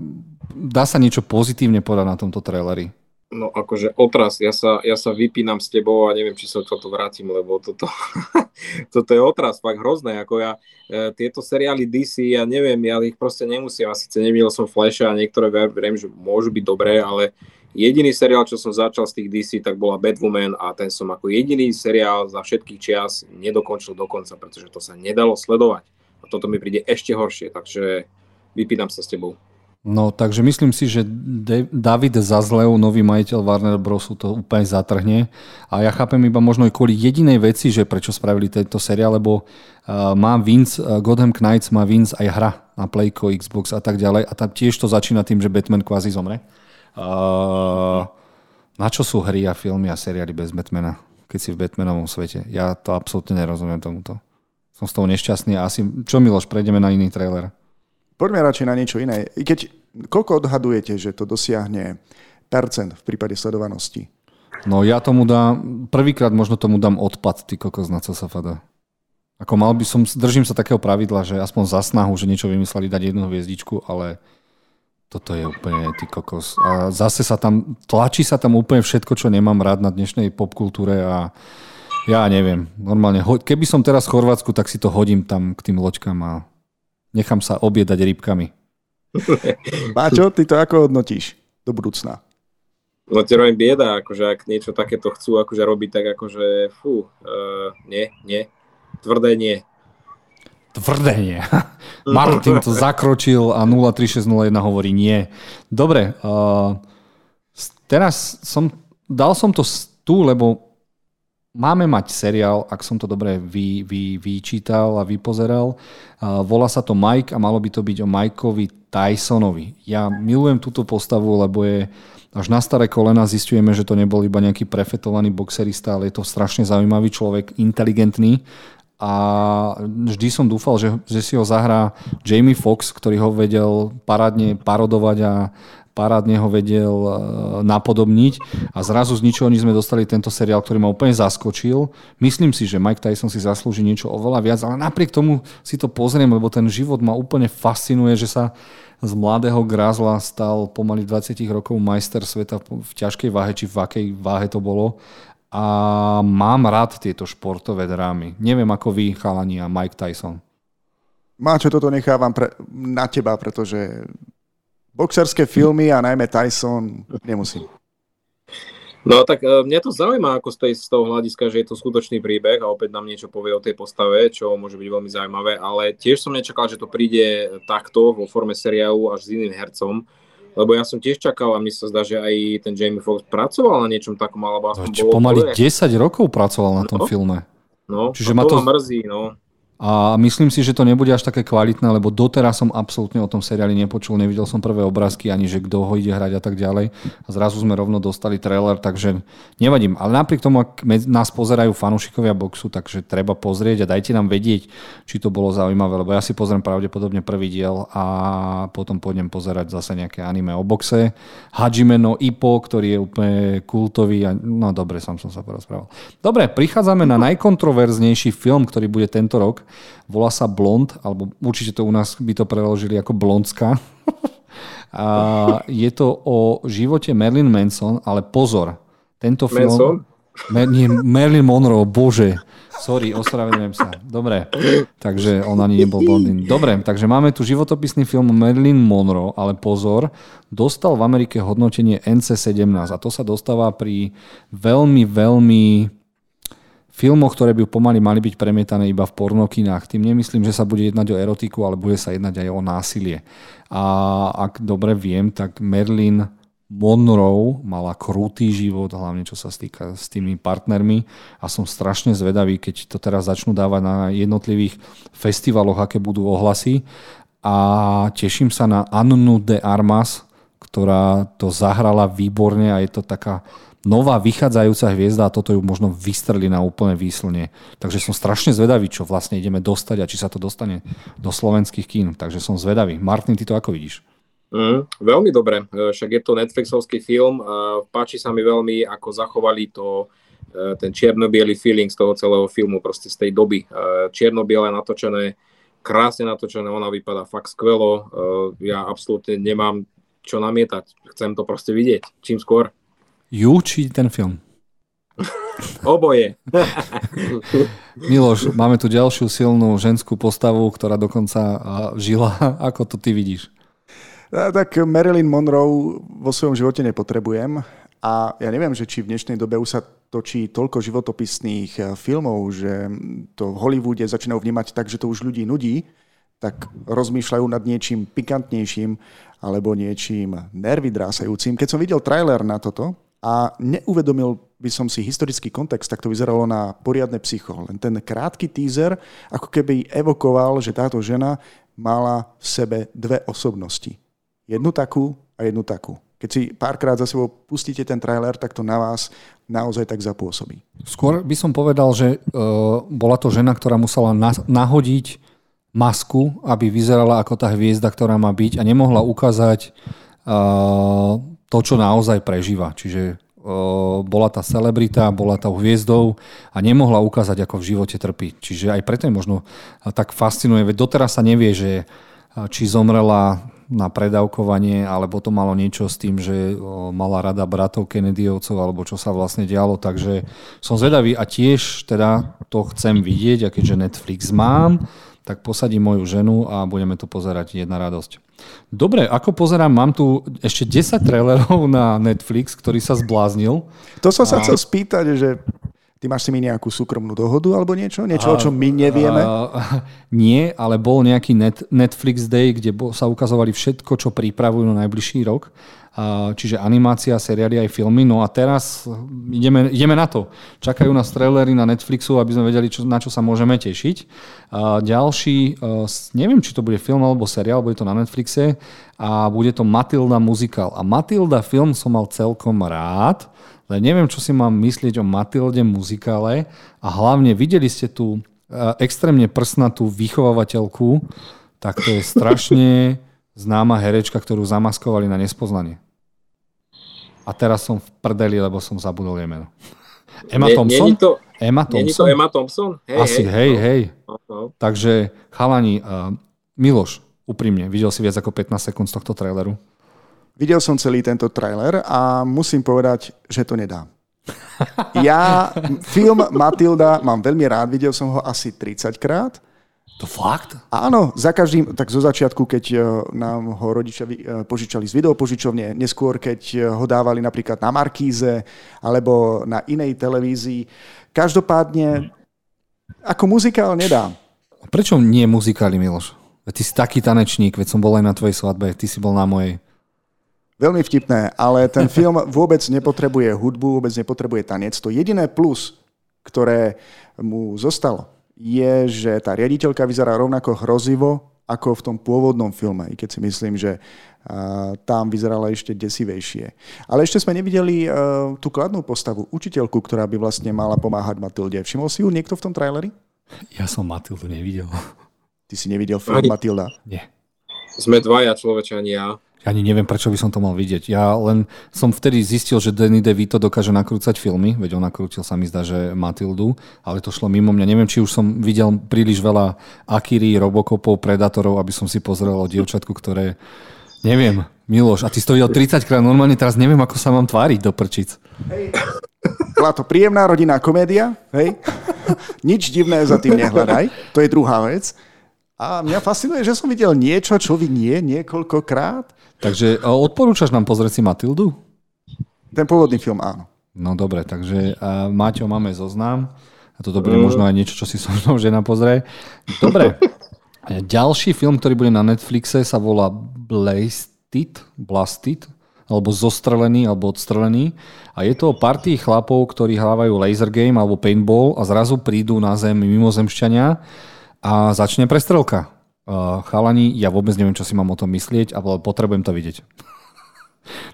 dá sa niečo pozitívne povedať na tomto traileri? No akože otras, ja sa vypínam s tebou a neviem, či sa toto vrátim, lebo toto je otras, fakt hrozné, ako ja tieto seriály DC, ja neviem, ja ich proste nemusím, a síce nevidel som Flasha a niektoré verím, že môžu byť dobré, ale jediný seriál, čo som začal z tých DC, tak bola Batwoman a ten som ako jediný seriál za všetkých čias nedokončil dokonca, pretože to sa nedalo sledovať a toto mi príde ešte horšie, takže vypínam sa s tebou. No, takže myslím si, že David Zazlev, nový majiteľ Warner Brosu, to úplne zatrhne. A ja chápem iba možno aj kvôli jedinej veci, že prečo spravili tento seriál, lebo má Vince, Gotham Knights má Vince aj hra na Playko, Xbox a tak ďalej. A tam tiež to začína tým, že Batman kvázi zomre. Na čo sú hry a filmy a seriály bez Batmana, keď si v Batmanovom svete? Ja to absolútne nerozumiem tomuto. Som z toho nešťastný a asi... Čo, Miloš, prejdeme na iný trailer? Poďme radšej na niečo iné. Koľko odhadujete, že to dosiahne percent v prípade sledovanosti? No ja tomu dám, prvýkrát možno tomu dám odpad, ty kokos na ČSFD. Ako mal by som, držím sa takého pravidla, že aspoň za snahu, že niečo vymysleli dať jednu hviezdičku, ale toto je úplne ty kokos. A zase sa tam, tlačí sa tam úplne všetko, čo nemám rád na dnešnej popkultúre a ja neviem, normálne, keby som teraz v Chorvátsku, tak si to hodím tam k tým loďkám a nechám sa obiedať rybkami. Báčo, ty to ako hodnotíš do budúcna? No ti robím bieda, akože ak niečo takéto chcú akože robiť, tak akože fú, nie, tvrdé nie. Tvrdé nie. Martin to zakročil a 03601 hovorí nie. Dobre, teraz dal som to tu, lebo máme mať seriál, ak som to dobre vyčítal a vypozeral. Volá sa to Mike a malo by to byť o Mikeovi Tysonovi. Ja milujem túto postavu, lebo je až na staré kolena, zistujeme, že to nebol iba nejaký prefetovaný boxerista, ale je to strašne zaujímavý človek, inteligentný. A vždy som dúfal, že si ho zahrá Jamie Foxx, ktorý ho vedel parádne parodovať a parádne ho vedel napodobniť a zrazu z ničoho nič sme dostali tento seriál, ktorý ma úplne zaskočil. Myslím si, že Mike Tyson si zaslúži niečo oveľa viac, ale napriek tomu si to pozriem, lebo ten život ma úplne fascinuje, že sa z mladého grázla stal pomaly 20 rokov majster sveta v ťažkej váhe, či v akej váhe to bolo. A mám rád tieto športové drámy. Neviem, ako vy, chalani, a Mike Tyson. Máčo, toto nechávam na teba, pretože boxerské filmy a najmä Tyson nemusím. No tak mňa to zaujíma ako z toho hľadiska, že je to skutočný príbeh a opäť nám niečo povie o tej postave, čo môže byť veľmi zaujímavé, ale tiež som nečakal, že to príde takto vo forme seriálu až s iným hercom, lebo ja som tiež čakal a mi sa zdá, že aj ten Jamie Foxx pracoval na niečom takom, alebo aspoň bolo... Pomaly 10 rokov pracoval na tom filme. No, čiže ma to mrzí, no. A myslím si, že to nebude až také kvalitné, lebo doteraz som absolútne o tom seriáli nepočul, nevidel som prvé obrázky, ani že kto ho ide hrať a tak ďalej. A zrazu sme rovno dostali trailer, takže nevadím. Ale napriek tomu, ak nás pozerajú fanúšikovia boxu, takže treba pozrieť a dajte nám vedieť, či to bolo zaujímavé, lebo ja si pozriem pravdepodobne prvý diel a potom pôjdem pozerať zase nejaké anime o boxe. Hajime no Ippo, ktorý je úplne kultový. No dobre, sám som sa porozprával. Dobre, prichádzame na najkontroverznejší film, ktorý bude tento rok. Volá sa Blond, alebo určite to u nás by to preložili ako Blondská. A je to o živote Marilyn Manson, ale pozor, tento film... Manson? Marilyn Monroe, bože. Sorry, ospravedlňujem sa. Dobre, takže on ani nebol blondín. Dobre, takže máme tu životopisný film Marilyn Monroe, ale pozor, dostal v Amerike hodnotenie NC-17 a to sa dostáva pri veľmi, veľmi... filmoch, ktoré by pomaly mali byť premietané iba v pornokinách. Tým nemyslím, že sa bude jednať o erotiku, ale bude sa jednať aj o násilie. A ak dobre viem, tak Marilyn Monroe mala krutý život, hlavne čo sa týka s tými partnermi a som strašne zvedavý, keď to teraz začnú dávať na jednotlivých festivaloch, aké budú ohlasy. A teším sa na Annu de Armas, ktorá to zahrala výborne a je to taká nová vychádzajúca hviezda a toto ju možno vystreli na úplne výslne. Takže som strašne zvedavý, čo vlastne ideme dostať a či sa to dostane do slovenských kín. Takže som zvedavý. Martin, ty to ako vidíš? Veľmi dobre. Však je to Netflixovský film. Páči sa mi veľmi, ako zachovali to ten čierno-biely feeling z toho celého filmu, proste z tej doby. Čierno-biele natočené, krásne natočené, ona vypadá fakt skvelo. Ja absolútne nemám čo namietať. Chcem to proste vidieť. Čím skôr. Ju, či ten film? Oboje. Miloš, máme tu ďalšiu silnú ženskú postavu, ktorá dokonca žila. Ako to ty vidíš? Tak Marilyn Monroe vo svojom živote nepotrebujem a ja neviem, že či v dnešnej dobe už sa točí toľko životopisných filmov, že to v Hollywoode začínajú vnímať tak, že to už ľudí nudí, tak rozmýšľajú nad niečím pikantnejším alebo niečím nervy drásajúcim. Keď som videl trailer na toto a neuvedomil by som si historický kontext, tak to vyzeralo na poriadne psycho. Len ten krátky teaser ako keby evokoval, že táto žena mala v sebe dve osobnosti. Jednu takú a jednu takú. Keď si párkrát za sebou pustíte ten trailer, tak to na vás naozaj tak zapôsobí. Skôr by som povedal, že bola to žena, ktorá musela nahodiť masku, aby vyzerala ako tá hviezda, ktorá má byť a nemohla ukázať to, čo naozaj prežíva. Čiže bola tá celebrita, bola tá hviezdou a nemohla ukázať, ako v živote trpí. Čiže aj preto je možno tak fascinuje. Veď doteraz sa nevie, že či zomrela na predávkovanie, alebo to malo niečo s tým, že mala rada bratov Kennedyovcov, alebo čo sa vlastne dialo. Takže som zvedavý a tiež teda to chcem vidieť, a keďže Netflix mám, tak posadím moju ženu a budeme to pozerať, jedna radosť. Dobre, ako pozerám, mám tu ešte 10 trailerov na Netflix, ktorý sa zbláznil. To som sa chcel spýtať, že ty máš si mi nejakú súkromnú dohodu alebo niečo? Niečo, o čom my nevieme? Nie, ale bol nejaký Netflix Day, kde sa ukazovali všetko, čo pripravujú na najbližší rok. Čiže animácia, seriály aj filmy. No a teraz ideme na to. Čakajú nás trailery na Netflixu, aby sme vedeli, na čo sa môžeme tešiť. Ďalší, neviem, či to bude film alebo seriál, bude to na Netflixe a bude to Matilda muzikál. A Matilda film som mal celkom rád, ale neviem, čo si mám myslieť o Matilde muzikále a hlavne videli ste tú extrémne prsnatú vychovávateľku, tak to je strašne známa herečka, ktorú zamaskovali na nespoznanie. A teraz som v prdeli, lebo som zabudol jej meno. Emma Thompson? Nie je to Emma Thompson? Hej. No. Takže, chalani, Miloš, úprimne, videl si viac ako 15 sekúnd z tohto traileru? Videl som celý tento trailer a musím povedať, že to nedám. Ja film Matilda mám veľmi rád, videl som ho asi 30-krát. To fakt? Áno, za každým, tak zo začiatku, keď nám ho rodičia požičali z videopožičovne, neskôr, keď ho dávali napríklad na Markíze alebo na inej televízii. Každopádne, ako muzikál nedám. Prečo nie muzikály, Miloš? Ty si taký tanečník, veď som bol aj na tvojej svadbe, ty si bol na mojej. Veľmi vtipné, ale ten film vôbec nepotrebuje hudbu, vôbec nepotrebuje tanec. To jediné plus, ktoré mu zostalo, je, že tá riaditeľka vyzerá rovnako hrozivo ako v tom pôvodnom filme, i keď si myslím, že tam vyzerala ešte desivejšie. Ale ešte sme nevideli tú kladnú postavu, učiteľku, ktorá by vlastne mala pomáhať Matilde. Všimol si ju niekto v tom traileri? Ja som Matildu nevidel. Ty si nevidel film Matilda? Nie. Sme dvaja, človeče, ani ja. Ani neviem, prečo by som to mal vidieť. Ja len som vtedy zistil, že Danny DeVito dokáže nakrúcať filmy, veď on nakrútil, sa mi zdá, že Matildu, ale to šlo mimo mňa. Neviem, či už som videl príliš veľa Akiry, Robocopov, Predatorov, aby som si pozrel o dievčatku, ktoré... Neviem, Miloš, a ty si to videl 30-krát normálne, teraz neviem, ako sa mám tváriť do prčic. Hej. Bola to príjemná rodinná komédia, hej? Nič divné za tým nehľadaj, to je druhá vec. A mňa fascinuje, že som videl niečo, čo vy nie niekoľkokrát. Takže odporúčaš nám pozrieť si Matildu? Ten pôvodný film, áno. No dobre, takže Maťo, máme zoznam. A to dobre, možno aj niečo, čo si so mnou žena pozrie. Dobre. Ďalší film, ktorý bude na Netflixe, sa volá Blasted, alebo Zostrelený, alebo Odstrelený. A je to o partii chlapov, ktorí hrávajú laser game alebo paintball a zrazu prídu na zem mimozemšťania a začne prestrelka. Chalani, ja vôbec neviem, čo si mám o tom myslieť, ale potrebujem to vidieť.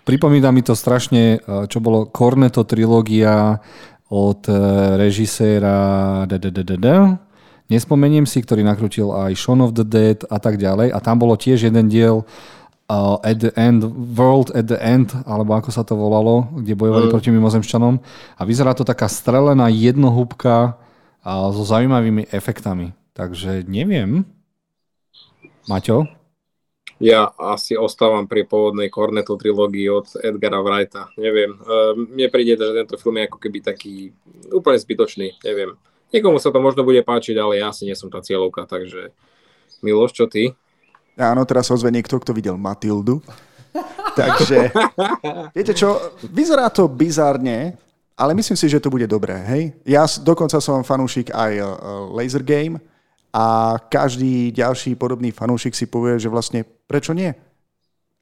Pripomína mi to strašne, čo bolo Cornetto trilógia od režiséra nespomeniem si, ktorý nakrútil aj Shaun of the Dead a tak ďalej. A tam bolo tiež jeden diel At the End, World at the End, alebo ako sa to volalo, kde bojovali proti mimozemšťanom. A vyzerá to taká strelená jednohúbka so zaujímavými efektami. Takže neviem. Maťo? Ja asi ostávam pri pôvodnej Cornetto trilógii od Edgara Wrighta. Neviem. Mne príde, že tento film je ako keby taký úplne zbytočný. Neviem. Niekomu sa to možno bude páčiť, ale ja asi nie som tá cieľovka, takže Miloš, čo ty? Áno, teraz ozve niekto, kto videl Matildu. Takže, viete čo, vyzerá to bizárne, ale myslím si, že to bude dobré, hej? Ja dokonca som fanúšik aj Laser Game a každý ďalší podobný fanúšik si povie, že vlastne prečo nie?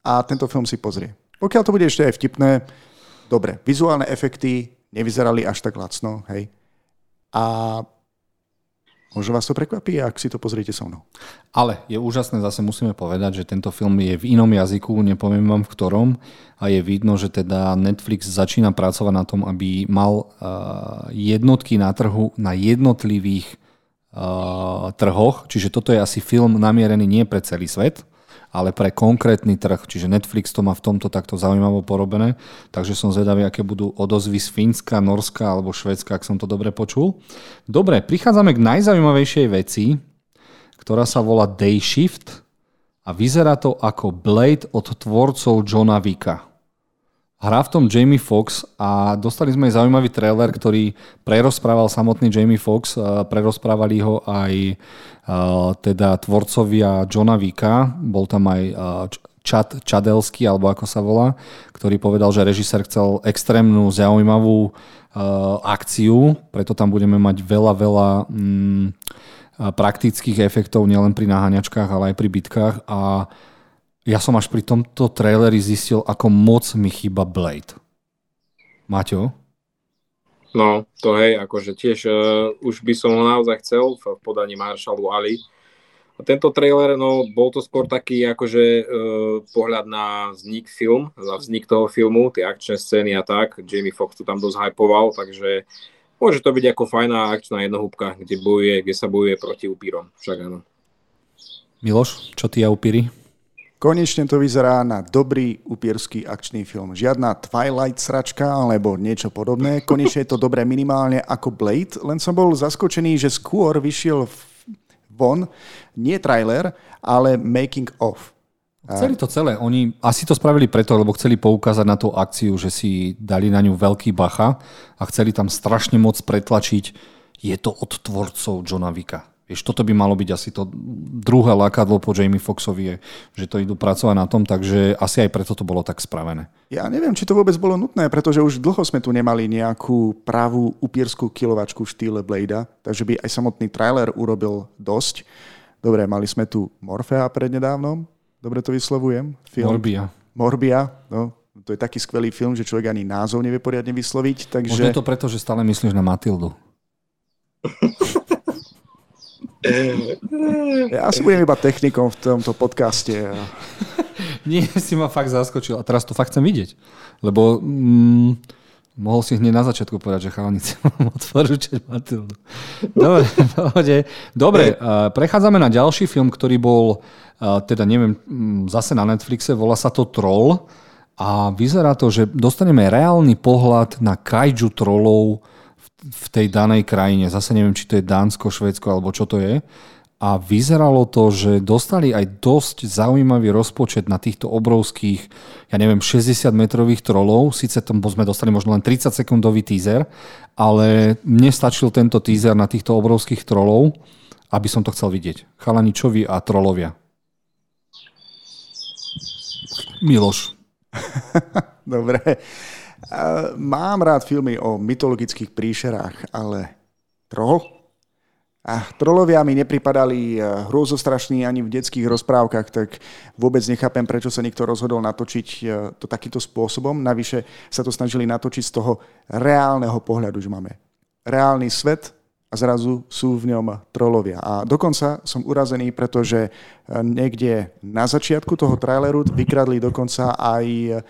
A tento film si pozrie. Pokiaľ to bude ešte aj vtipné, dobre, vizuálne efekty nevyzerali až tak lacno, hej? A možno vás to prekvapí, ak si to pozriete so mnou. Ale je úžasné, zase musíme povedať, že tento film je v inom jazyku, nepoviem vám v ktorom, a je vidno, že teda Netflix začína pracovať na tom, aby mal jednotky na trhu na jednotlivých trhoch. Čiže toto je asi film namierený nie pre celý svet, ale pre konkrétny trh, čiže Netflix to má v tomto takto zaujímavo porobené, takže som zvedavý, aké budú odozvy z Fínska, Norska alebo Švédska, ak som to dobre počul. Dobre, prichádzame k najzaujímavejšej veci, ktorá sa volá Day Shift a vyzerá to ako Blade od tvorcov Johna Wicka. Hrá v tom Jamie Foxx a dostali sme aj zaujímavý trailer, ktorý prerozprával samotný Jamie Foxx. Prerozprávali ho aj teda tvorcovia Johna Wicka. Bol tam aj Čadelský, alebo ako sa volá, ktorý povedal, že režisér chcel extrémnu, zaujímavú akciu, preto tam budeme mať veľa praktických efektov, nielen pri naháňačkách, ale aj pri bitkách a ja som až pri tomto traileri zistil, ako moc mi chýba Blade. Maťo? No, to hej, akože tiež už by som ho naozaj chcel v podaní Marshallu Ali. A tento trailer, no, bol to skôr taký akože pohľad na vznik toho filmu, tie akčné scény a tak. Jamie Foxx to tam dosť hypoval, takže môže to byť ako fajná akčná jednohúbka, kde sa bojuje proti upírom. Však áno. Miloš, čo ty a upíry? Konečne to vyzerá na dobrý upierský akčný film. Žiadna Twilight sračka alebo niečo podobné. Konečne je to dobré minimálne ako Blade, len som bol zaskočený, že skôr vyšiel von nie trailer, ale making of. Chceli to celé. Oni asi to spravili preto, lebo chceli poukázať na tú akciu, že si dali na ňu veľký bacha a chceli tam strašne moc pretlačiť. Je to od tvorcov Johna Wicka. Vieš, toto by malo byť asi to druhé lákadlo po Jamie Foxovi, že to idú pracovať na tom, takže asi aj preto to bolo tak spravené. Ja neviem, či to vôbec bolo nutné, pretože už dlho sme tu nemali nejakú pravú upierskú kilovačku v štýle Blade, takže by aj samotný trailer urobil dosť. Dobre, mali sme tu Morfea prednedávnom, dobre to vyslovujem. Film. Morbia, no. To je taký skvelý film, že človek ani názov nevie poriadne vysloviť, takže... Možno je to preto, že stále myslíš na Matildu. Ja asi budem iba technikom v tomto podcaste. Nie, si ma fakt zaskočil a teraz to fakt chcem vidieť, lebo mohol si hneď na začiatku povedať, že chalanice mám odporúčať Matildu. Dobre, prechádzame na ďalší film, ktorý bol, teda neviem, zase na Netflixe, volá sa to Troll a vyzerá to, že dostaneme reálny pohľad na kaiju trollov v tej danej krajine. Zase neviem, či to je Dánsko, Švédsko alebo čo to je. A vyzeralo to, že dostali aj dosť zaujímavý rozpočet na týchto obrovských, ja neviem, 60-metrových trolov. Sice tomu sme dostali možno len 30-sekundový teaser, ale mne stačil tento teaser na týchto obrovských trolov, aby som to chcel vidieť. Chalaničovi a trolovia. Miloš. Dobre. Mám rád filmy o mytologických príšerách, ale troll? A trolovia mi nepripadali hrôzostrašní ani v detských rozprávkach, tak vôbec nechápem, prečo sa niekto rozhodol natočiť to takýmto spôsobom. Navyše sa to snažili natočiť z toho reálneho pohľadu, že máme reálny svet a zrazu sú v ňom trolovia. A dokonca som urazený, pretože niekde na začiatku toho traileru vykradli dokonca aj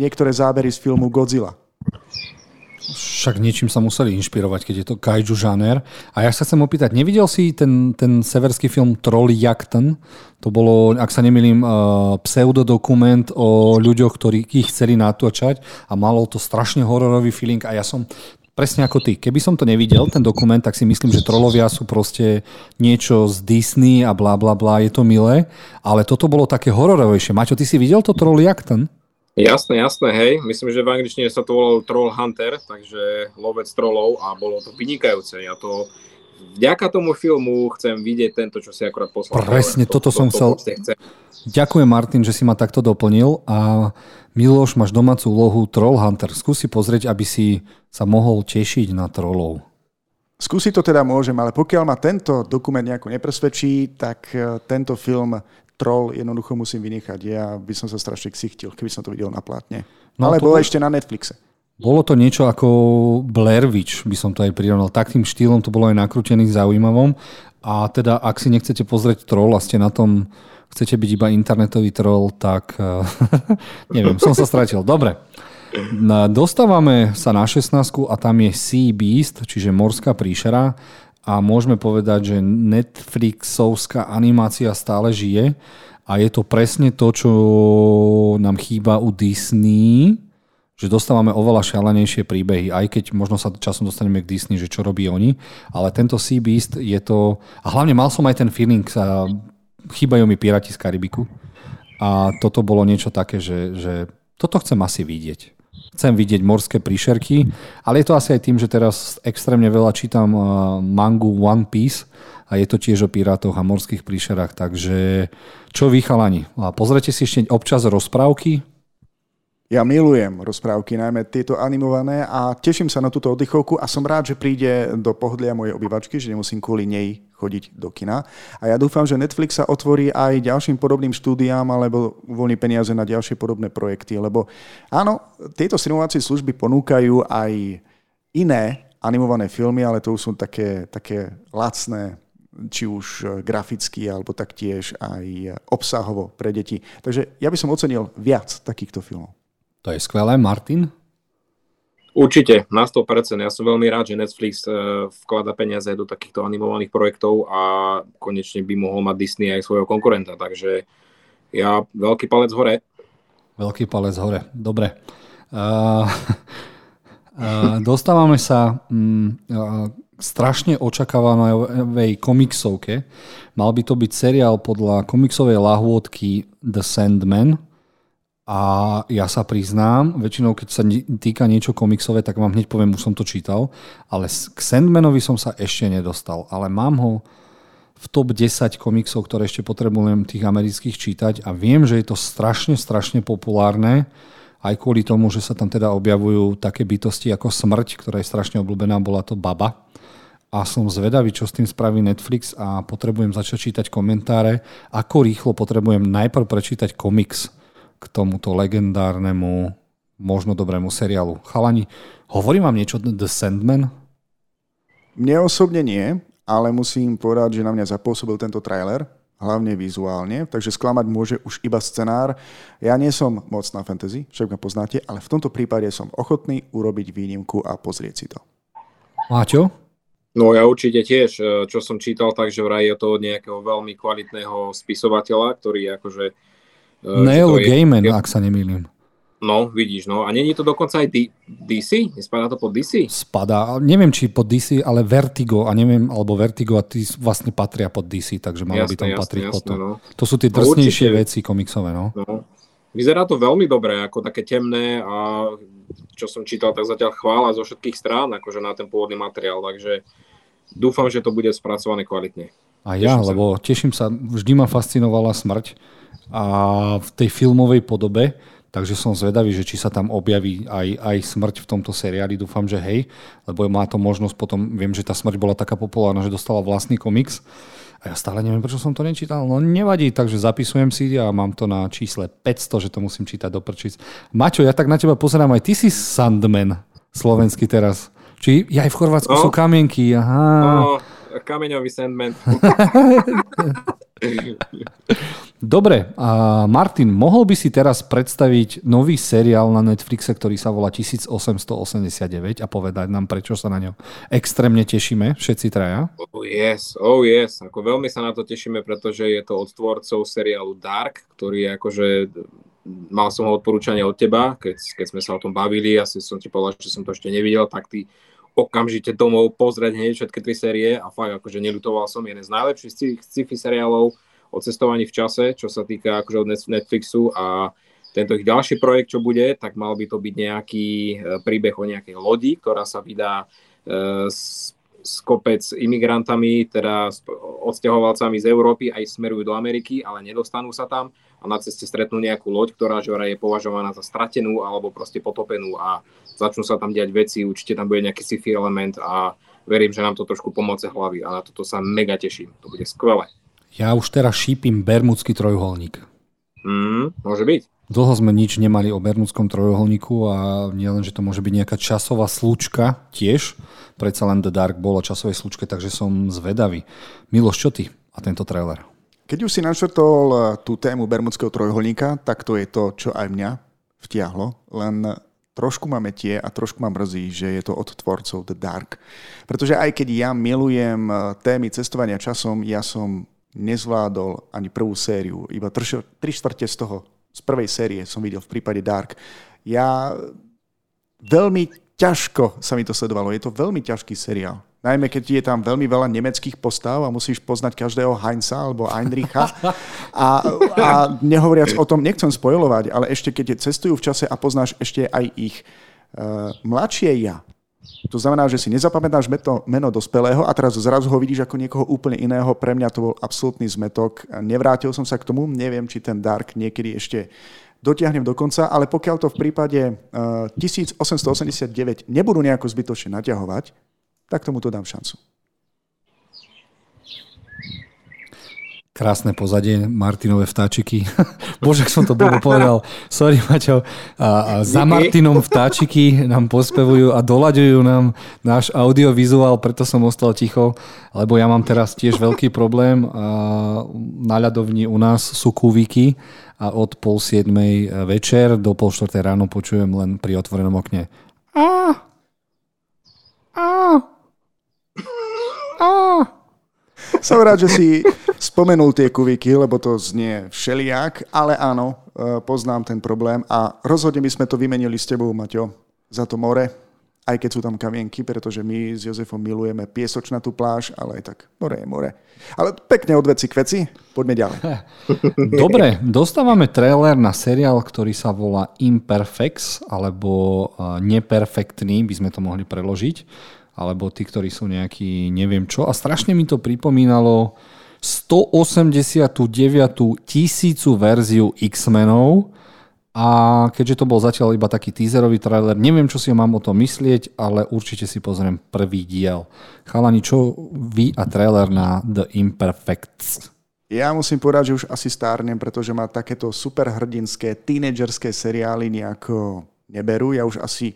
niektoré zábery z filmu Godzilla. Však niečím sa museli inšpirovať, keď je to kaiju žáner. A ja sa chcem opýtať, nevidel si ten severský film Troll Jakten? To bolo, ak sa nemýlim, pseudodokument o ľuďoch, ktorí ich chceli natočať a malo to strašne hororový feeling a ja som presne ako ty. Keby som to nevidel, ten dokument, tak si myslím, že trolovia sú proste niečo z Disney a blá, blá, blá, je to milé, ale toto bolo také hororovejšie. Maťo, ty si videl to Troll Jakten? Jasné, hej. Myslím, že v angličtine sa to volalo Troll Hunter, takže lovec trolov a bolo to vynikajúce. Ja to vďaka tomu filmu chcem vidieť tento, čo si akorát poslal. Presne, toto som chcel. Ďakujem, Martin, že si ma takto doplnil a Miloš, máš domácu úlohu Troll Hunter. Skúsi pozrieť, aby si sa mohol tešiť na trolov. Skúsi to teda môžem, ale pokiaľ ma tento dokument nejako nepresvedčí, tak tento film Troll jednoducho musím vynechať. Ja by som sa strašne ksichtil, keby som to videl na plátne. No, ale bolo ešte na Netflixe. Bolo to niečo ako Blair Witch, by som to aj prirovnal. Takým štýlom to bolo aj nakrútený zaujímavom. A teda, ak si nechcete pozrieť Troll a ste na tom, chcete byť iba internetový troll, tak neviem, som sa stratil. Dobre. Dostávame sa na 16 a tam je Sea Beast, čiže morská príšera. A môžeme povedať, že Netflixovská animácia stále žije a je to presne to, čo nám chýba u Disney, že dostávame oveľa šialenejšie príbehy, aj keď možno sa časom dostaneme k Disney, že čo robí oni, ale tento Sea Beast je to... A hlavne mal som aj ten feeling, chýbajú mi Piráti z Karibiku a toto bolo niečo také, že toto chcem asi vidieť. Chcem vidieť morské príšerky, ale je to asi aj tým, že teraz extrémne veľa čítam mangu One Piece a je to tiež o pirátoch a morských príšerách, takže čo vy chalani? A pozrite si ešte občas rozprávky? Ja milujem rozprávky, najmä tieto animované a teším sa na túto oddychovku a som rád, že príde do pohodlia mojej obývačky, že nemusím kvôli nej chodiť do kina. A ja dúfam, že Netflix sa otvorí aj ďalším podobným štúdiám alebo uvoľní peniaze na ďalšie podobné projekty, lebo áno, tieto streamovacie služby ponúkajú aj iné animované filmy, ale to už sú také lacné, či už graficky, alebo taktiež aj obsahovo pre deti. Takže ja by som ocenil viac takýchto filmov. To je skvelé. Martin? Určite, na 100%. Ja som veľmi rád, že Netflix vklada peniaze do takýchto animovaných projektov a konečne by mohol mať Disney aj svojho konkurenta. Takže ja veľký palec hore. Veľký palec hore. Dobre. Dostávame sa strašne očakávanej komiksovke. Mal by to byť seriál podľa komiksovej lahôdky The Sandman. A ja sa priznám, väčšinou keď sa týka niečo komiksové, tak vám hneď poviem, už som to čítal, ale k Sandmanovi som sa ešte nedostal, ale mám ho v top 10 komiksov, ktoré ešte potrebujem tých amerických čítať a viem, že je to strašne populárne, aj kvôli tomu, že sa tam teda objavujú také bytosti ako smrť, ktorá je strašne obľúbená, bola to baba. A som zvedavý, čo s tým spraví Netflix a potrebujem začať čítať komentáre, ako rýchlo potrebujem najprv prečítať komiks k tomuto legendárnemu, možno dobrému seriálu. Chalani, hovorím vám niečo The Sandman? Mne osobne nie, ale musím povedať, že na mňa zapôsobil tento trailer, hlavne vizuálne, takže sklamať môže už iba scenár. Ja nie som moc na fantasy, však ma poznáte, ale v tomto prípade som ochotný urobiť výnimku a pozrieť si to. Máťo? No ja určite tiež, čo som čítal, takže vraj je to od nejakého veľmi kvalitného spisovateľa, ktorý akože... Neil Gaiman, ak sa nemýlim. No, vidíš, no. A není to dokonca aj DC? Nespadá to pod DC? Spadá. Neviem, či pod DC, ale Vertigo, a neviem, alebo Vertigo a tí vlastne patria pod DC, takže malo by tam patriť pod to. No. To sú tie drsnejšie veci komiksové, no. No. Vyzerá to veľmi dobre, ako také temné a čo som čítal, tak zatiaľ chvála zo všetkých strán, akože na ten pôvodný materiál, takže dúfam, že to bude spracované kvalitne. A ja, lebo teším sa, vždy ma fascinovala smrť a v tej filmovej podobe. Takže som zvedavý, že či sa tam objaví aj smrť v tomto seriáli. Dúfam, že hej, lebo má to možnosť potom, viem, že tá smrť bola taká populárna, že dostala vlastný komiks. A ja stále neviem, prečo som to nečítal. No nevadí, takže zapisujem si a mám to na čísle 500, že to musím čítať do prčíc. Maťo, ja tak na teba pozerám, aj ty si Sandman slovenský teraz. Či aj v Chorvátsku sú kamienky. Aha. No, kameňový Sandman. Dobre, a Martin, mohol by si teraz predstaviť nový seriál na Netflixe, ktorý sa volá 1889 a povedať nám, prečo sa na ňo extrémne tešíme, všetci traja? Oh yes, ako veľmi sa na to tešíme, pretože je to od tvorcov seriálu Dark, ktorý akože, mal som ho odporúčanie od teba, keď sme sa o tom bavili, asi som ti povedal, že som to ešte nevidel, tak ty okamžite domov pozrieť hneď všetky 3 série a fakt akože neľutoval som, jeden z najlepších sci-fi seriálov o cestovaní v čase, čo sa týka akože od Netflixu, a tento ich ďalší projekt, čo bude, tak mal by to byť nejaký príbeh o nejakej lodi, ktorá sa vydá s kopec imigrantami, teda s odsťahovalcami z Európy, aj smerujú do Ameriky, ale nedostanú sa tam a na ceste stretnú nejakú loď, ktorá je považovaná za stratenú alebo proste potopenú a začnú sa tam diať veci, určite tam bude nejaký sci-fi element a verím, že nám to trošku pomôce hlavy a na toto sa mega teším. To bude skvelé. Ja už teraz šípim Bermudský trojuholník. Môže byť. Dlho sme nič nemali o Bermudskom trojuholníku a nielen, že to môže byť nejaká časová slučka tiež. Predsa len The Dark bolo časovej slučke, takže som zvedavý. Miloš, čo ty a tento trailer? Keď už si načrtol tú tému Bermudského trojuholníka, tak to je to, čo aj mňa vtiahlo, len... Trošku ma metie a trošku ma mrzí, že je to od tvorcov The Dark. Pretože aj keď ja milujem témy cestovania časom, ja som nezvládol ani prvú sériu. Iba 3/4 z toho, z prvej série som videl v prípade Dark. Ja veľmi ťažko sa mi to sledovalo. Je to veľmi ťažký seriál. Najmä keď je tam veľmi veľa nemeckých postav a musíš poznať každého Heinza alebo Heinricha. A nehovoriac o tom, nechcem spoilovať, ale ešte keď cestujú v čase a poznáš ešte aj ich mladšie ja. To znamená, že si nezapamätáš meno dospelého a teraz zrazu ho vidíš ako niekoho úplne iného. Pre mňa to bol absolútny zmetok. Nevrátil som sa k tomu. Neviem, či ten Dark niekedy ešte dotiahnem do konca, ale pokiaľ to v prípade 1889 nebudú nejako zbytočne naťahovať, tak tomuto dám šancu. Krásne pozadie, Martinové vtáčiky. Bože, som to bolo povedal. Sorry, Maťo. A za Martinom vtáčiky nám pospevujú a doľaďujú nám náš audiovizuál, preto som ostal ticho, lebo ja mám teraz tiež veľký problém. Na ľadovni u nás sú kúviky a od 6:30 večer do 3:30 ráno počujem len pri otvorenom okne. Som rád, že si spomenul tie kuvíky, lebo to znie všelijak, ale áno, poznám ten problém a rozhodne by sme to vymenili s tebou, Maťo, za to more, aj keď sú tam kamienky, pretože my s Jozefom milujeme piesočnatú pláž, ale aj tak more je more. Ale pekne od veci k veci, poďme ďalej. Dobre, dostávame trailer na seriál, ktorý sa volá Imperfects, alebo Neperfektný, by sme to mohli preložiť, alebo tí, ktorí sú nejakí neviem čo. A strašne mi to pripomínalo 189. 1000 verziu X-menov. A keďže to bol zatiaľ iba taký teaserový trailer, neviem, čo si mám o tom myslieť, ale určite si pozriem prvý diel. Chalani, čo vy a trailer na The Imperfects? Ja musím povedať, že už asi stárnem, pretože má takéto superhrdinské, tínedžerské seriály nejako neberú. Ja už asi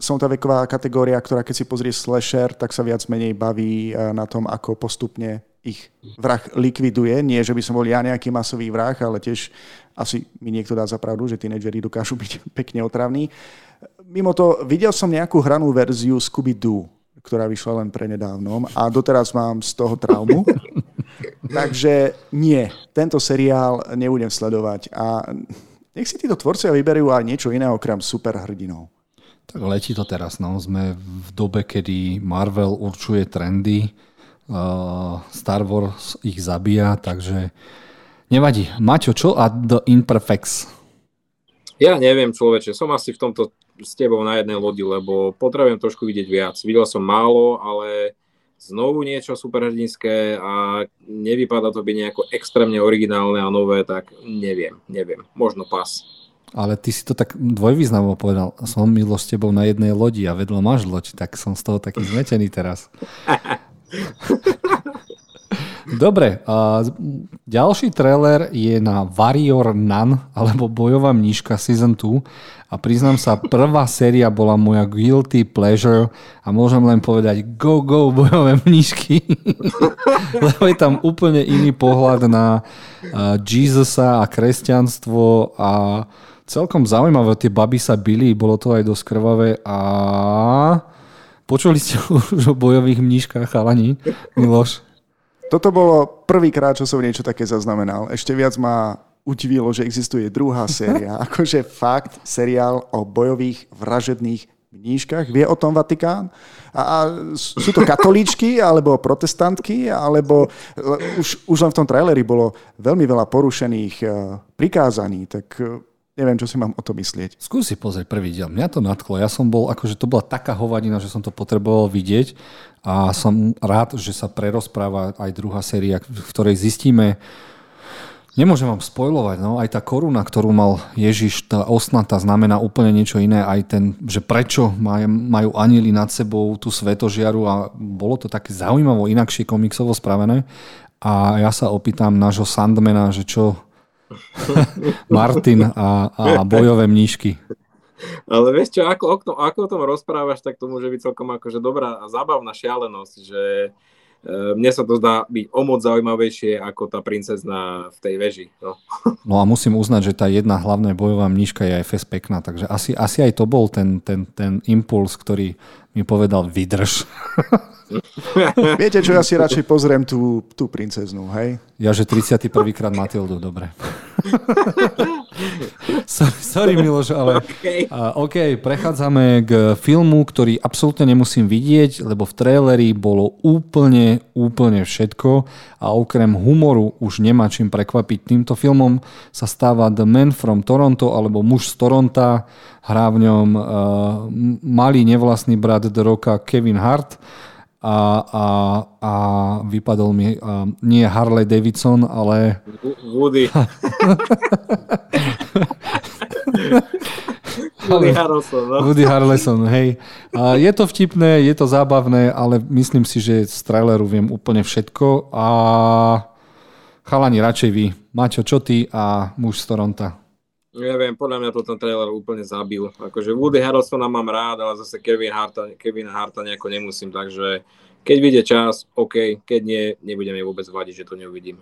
Som tá veková kategória, ktorá keď si pozrie slasher, tak sa viac menej baví na tom, ako postupne ich vrah likviduje. Nie, že by som bol ja nejaký masový vrah, ale tiež asi mi niekto dá za pravdu, že tínedžeri dokážu byť pekne otravní. Mimo to, videl som nejakú hranú verziu Scooby-Doo, ktorá vyšla len prenedávnom a doteraz mám z toho traumu. Takže nie, tento seriál nebudem sledovať a nech si títo tvorcovia vyberú aj niečo iné okrem superhrdinov. Tak letí to teraz. No. Sme v dobe, kedy Marvel určuje trendy, Star Wars ich zabíja, takže nevadí. Maťo, čo a The Imperfects? Ja neviem, človeče. Som asi v tomto s tebou na jednej lodi, lebo potrebujem trošku vidieť viac. Videl som málo, ale znovu niečo superhrdinské a nevypadá to byť nejako extrémne originálne a nové, tak neviem. Možno pas. Ale ty si to tak dvojvýznamovo povedal. Som Miloš s tebou na jednej lodi a vedľa máš loď, tak som z toho taký zmetený teraz. Dobre, ďalší trailer je na Warrior Nun, alebo Bojová mníška Season 2 a priznám sa, prvá séria bola moja guilty pleasure a môžem len povedať go Bojové mníšky, lebo je tam úplne iný pohľad na Jesusa a kresťanstvo a celkom zaujímavé, tie baby sa bili, bolo to aj dosť krvavé a počuli ste už o bojových mníškach, chalani, Miloš? Toto bolo prvýkrát, čo som niečo také zaznamenal. Ešte viac ma udivilo, že existuje druhá séria. Akože fakt seriál o bojových vražedných mníškach. Vie o tom Vatikán? A sú to katolíčky, alebo protestantky, alebo už len v tom traileri bolo veľmi veľa porušených prikázaní, tak neviem, čo si mám o to myslieť. Skúsi pozrieť prvý diel. Mňa to nadchlo. Ja som bol, akože to bola taká hovadina, že som to potreboval vidieť a som rád, že sa prerozpráva aj druhá séria, v ktorej zistíme, nemôžem vám spoilovať, no, aj tá koruna, ktorú mal Ježiš, tá osnata znamená úplne niečo iné, aj ten, že prečo majú anjeli nad sebou tú svetožiaru a bolo to také zaujímavo inakšie komiksovo spravené a ja sa opýtam nášho Sandmana, že čo Martin a bojové mníšky. Ale vieš čo, ako o tom rozprávaš, tak to môže byť celkom akože dobrá a zábavná šialenosť, že mne sa to zdá byť o moc zaujímavejšie ako tá princezna v tej veži. No a musím uznať, že tá jedna hlavná bojová mníška je aj fest pekná, takže asi aj to bol ten impuls, ktorý mi povedal vydrž. Viete čo, ja si radšej pozriem tú princeznú, hej? Ja, že 31. krát Matildu, dobre. Sorry Miloš, ale OK, prechádzame k filmu, ktorý absolútne nemusím vidieť, lebo v traileri bolo úplne všetko a okrem humoru už nemá čím prekvapiť. Týmto filmom sa stáva The Man from Toronto, alebo Muž z Toronta, hrá v ňom malý nevlastný brat The Rocka Kevin Hart a vypadol mi nie Harley Davidson, ale Woody. Woody Harrelson, hej. Je to vtipné, je to zábavné, ale myslím si, že z traileru viem úplne všetko a chalani, radšej vy. Maťo, čo ty a Muž z Toronta? Neviem, podľa mňa to ten trailer úplne zabil. Akože Woody Harrelsona mám rád, ale zase Kevina Harta nejako nemusím, takže keď vyjde čas, OK, keď nie, nebudem jej vôbec vadiť, že to neuvidím.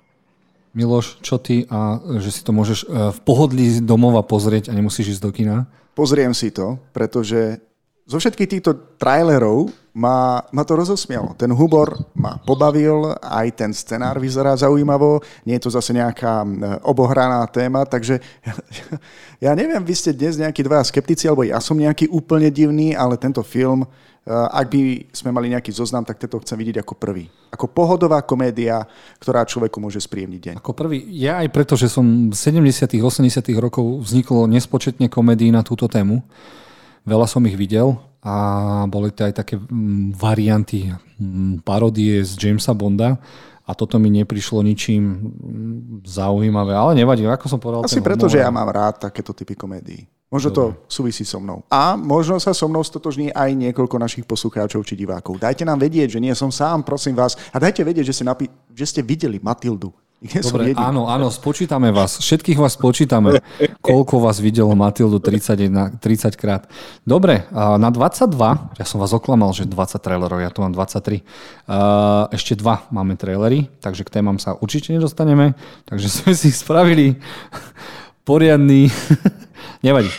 Miloš, čo ty a že si to môžeš v pohodlí domova pozrieť a nemusíš ísť do kina? Pozriem si to, pretože zo všetkých týchto trailerov ma to rozosmialo. Ten humor ma pobavil, aj ten scenár vyzerá zaujímavo, nie je to zase nejaká obohraná téma, takže ja neviem, vy ste dnes nejakí dvaja skeptici, alebo ja som nejaký úplne divný, ale tento film, ak by sme mali nejaký zoznam, tak tento chcem vidieť ako prvý. Ako pohodová komédia, ktorá človeku môže spríjemniť deň. Ako prvý, ja aj preto, že som v 70. 80. rokov vzniklo nespočetne komédií na túto tému. Veľa som ich videl a boli to aj také varianty, parodie z Jamesa Bonda a toto mi neprišlo ničím zaujímavé, ale nevadí, ako som povedal. Asi preto, že ja mám rád takéto typy komédií. Možno to súvisí so mnou. A možno sa so mnou stotožní aj niekoľko našich poslucháčov či divákov. Dajte nám vedieť, že nie som sám, prosím vás, a dajte vedieť, že ste videli Matildu. Dobre, áno, spočítame vás. Všetkých vás spočítame. Koľko vás videlo Matildu 30 krát. Dobre, na 22, ja som vás oklamal, že 20 trailerov, ja tu mám 23. Ešte 2 máme trailery, takže k témam sa určite nedostaneme. Takže sme si spravili poriadny... Nevadí.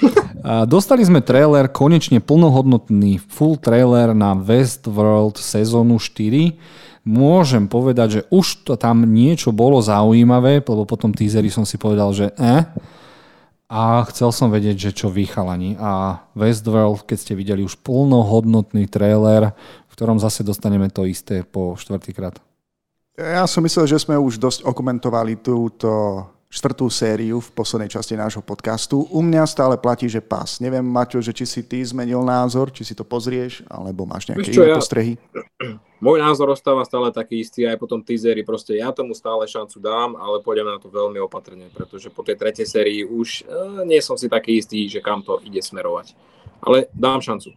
Dostali sme trailer, konečne plnohodnotný full trailer na Westworld sezónu 4. Môžem povedať, že už to tam niečo bolo zaujímavé, lebo potom teasery som si povedal, že a chcel som vedieť, že čo vy chalani. A Westworld, keď ste videli už plnohodnotný trailer, v ktorom zase dostaneme to isté po štvrtýkrát. Ja som myslel, že sme už dosť okomentovali túto štvrtú sériu v poslednej časti nášho podcastu. U mňa stále platí, že pás. Neviem, Maťo, že či si ty zmenil názor, či si to pozrieš, alebo máš nejaké iné postrehy? Môj názor ostáva stále taký istý aj po tom teaseri. Proste ja tomu stále šancu dám, ale pôjdem na to veľmi opatrne, pretože po tej tretej sérii už nie som si taký istý, že kam to ide smerovať. Ale dám šancu.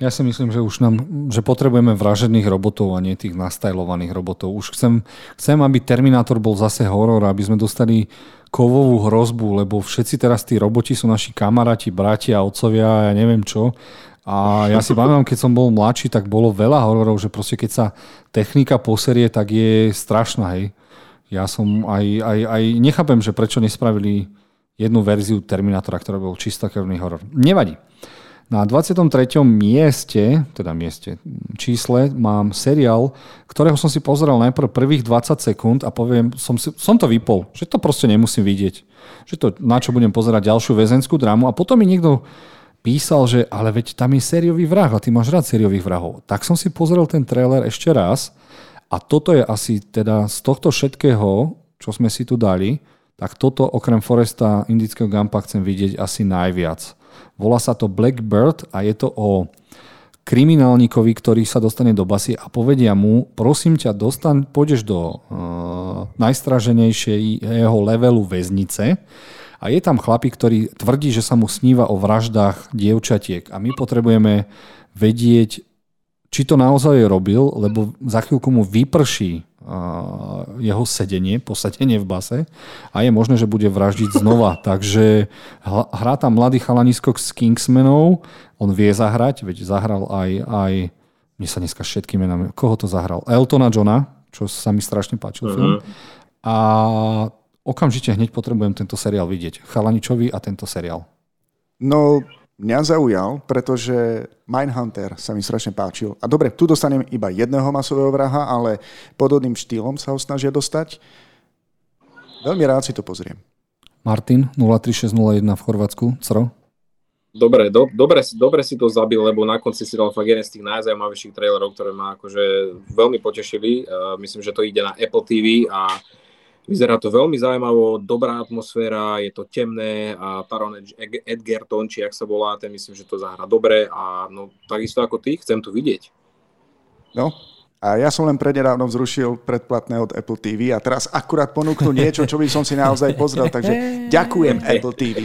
Ja si myslím, že už že potrebujeme vražedných robotov a nie tých nastajlovaných robotov. Už chcem, aby Terminátor bol zase horor, aby sme dostali kovovú hrozbu, lebo všetci teraz tí roboti sú naši kamaráti, bratia, otcovia, ja neviem čo. A ja si pamätám, keď som bol mladší, tak bolo veľa hororov, že proste keď sa technika poserie, tak je strašná, hej. Ja som aj nechápem, že prečo nespravili jednu verziu Terminátora, ktorá bol čistokrvný horor. Nevadí. Na 23. čísle mám seriál, ktorého som si pozeral najprv prvých 20 sekúnd a poviem, som to vypol, že to proste nemusím vidieť. Že to, na čo budem pozerať ďalšiu väzenskú drámu a potom mi niekto písal, že ale veď tam je sériový vrah a ty máš rád sériových vrahov. Tak som si pozrel ten trailer ešte raz a toto je asi teda z tohto všetkého, čo sme si tu dali, tak toto okrem Forresta Indického Gumpa chcem vidieť asi najviac. Volá sa to Blackbird a je to o kriminálnikovi, ktorý sa dostane do basy a povedia mu, prosím ťa, pôjdeš do najstraženejšej jeho levelu väznice. A je tam chlapík, ktorý tvrdí, že sa mu sníva o vraždách dievčatiek. A my potrebujeme vedieť, či to naozaj robil, lebo za chvíľku mu vyprší jeho posadenie v base a je možné, že bude vraždiť znova. Takže hrá tam mladý chalanisko s Kingsmanov. On vie zahrať, veď zahral aj mne sa dneska všetky menami. Koho to zahral? Eltona Johna, čo sa mi strašne páčil film. A okamžite hneď potrebujem tento seriál vidieť. Chalaničovi a tento seriál. No, mňa zaujal, pretože Mindhunter sa mi strašne páčil. A dobre, tu dostanem iba jedného masového vraha, ale podobným štýlom sa ho snažia dostať. Veľmi rád si to pozriem. Martin, 03601 v Chorvátsku, CRO. Dobre, dobre si to zabil, lebo na konci si dal fakt jeden z tých najzajímavejších trailerov, ktoré ma akože veľmi potešili. Myslím, že to ide na Apple TV a vyzerá to veľmi zaujímavo, dobrá atmosféra, je to temné a Taron Edgerton, či jak sa volá, ten myslím, že to zahra dobre a no, takisto ako ty, chcem to vidieť. No, a ja som len prednedávno zrušil predplatné od Apple TV a teraz akurát ponúknu niečo, čo by som si naozaj pozrel, takže ďakujem Apple TV.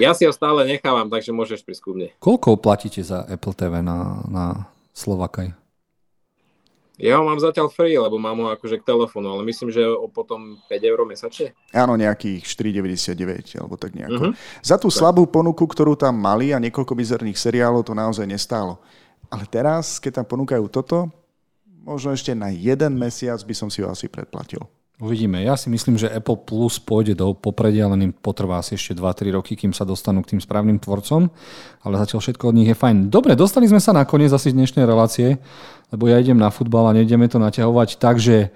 Ja si ho stále nechávam, takže môžeš prísť ku mne. Koľko platíte za Apple TV na Slovakaj? Ja ho mám zatiaľ free, lebo mám ho akože k telefónu, ale myslím, že potom 5 eur mesačne. Áno, nejakých 4,99 alebo tak nejako. Za tú slabú ponuku, ktorú tam mali a niekoľko bizarných seriálov, to naozaj nestálo. Ale teraz, keď tam ponúkajú toto, možno ešte na jeden mesiac by som si ho asi predplatil. Uvidíme. Ja si myslím, že Apple Plus pôjde do popredia, len im potrvá asi ešte 2-3 roky, kým sa dostanú k tým správnym tvorcom, ale zatiaľ všetko od nich je fajn. Dobre, dostali sme sa na koniec asi dnešnej relácie, lebo ja idem na futbal a nejdeme to naťahovať, takže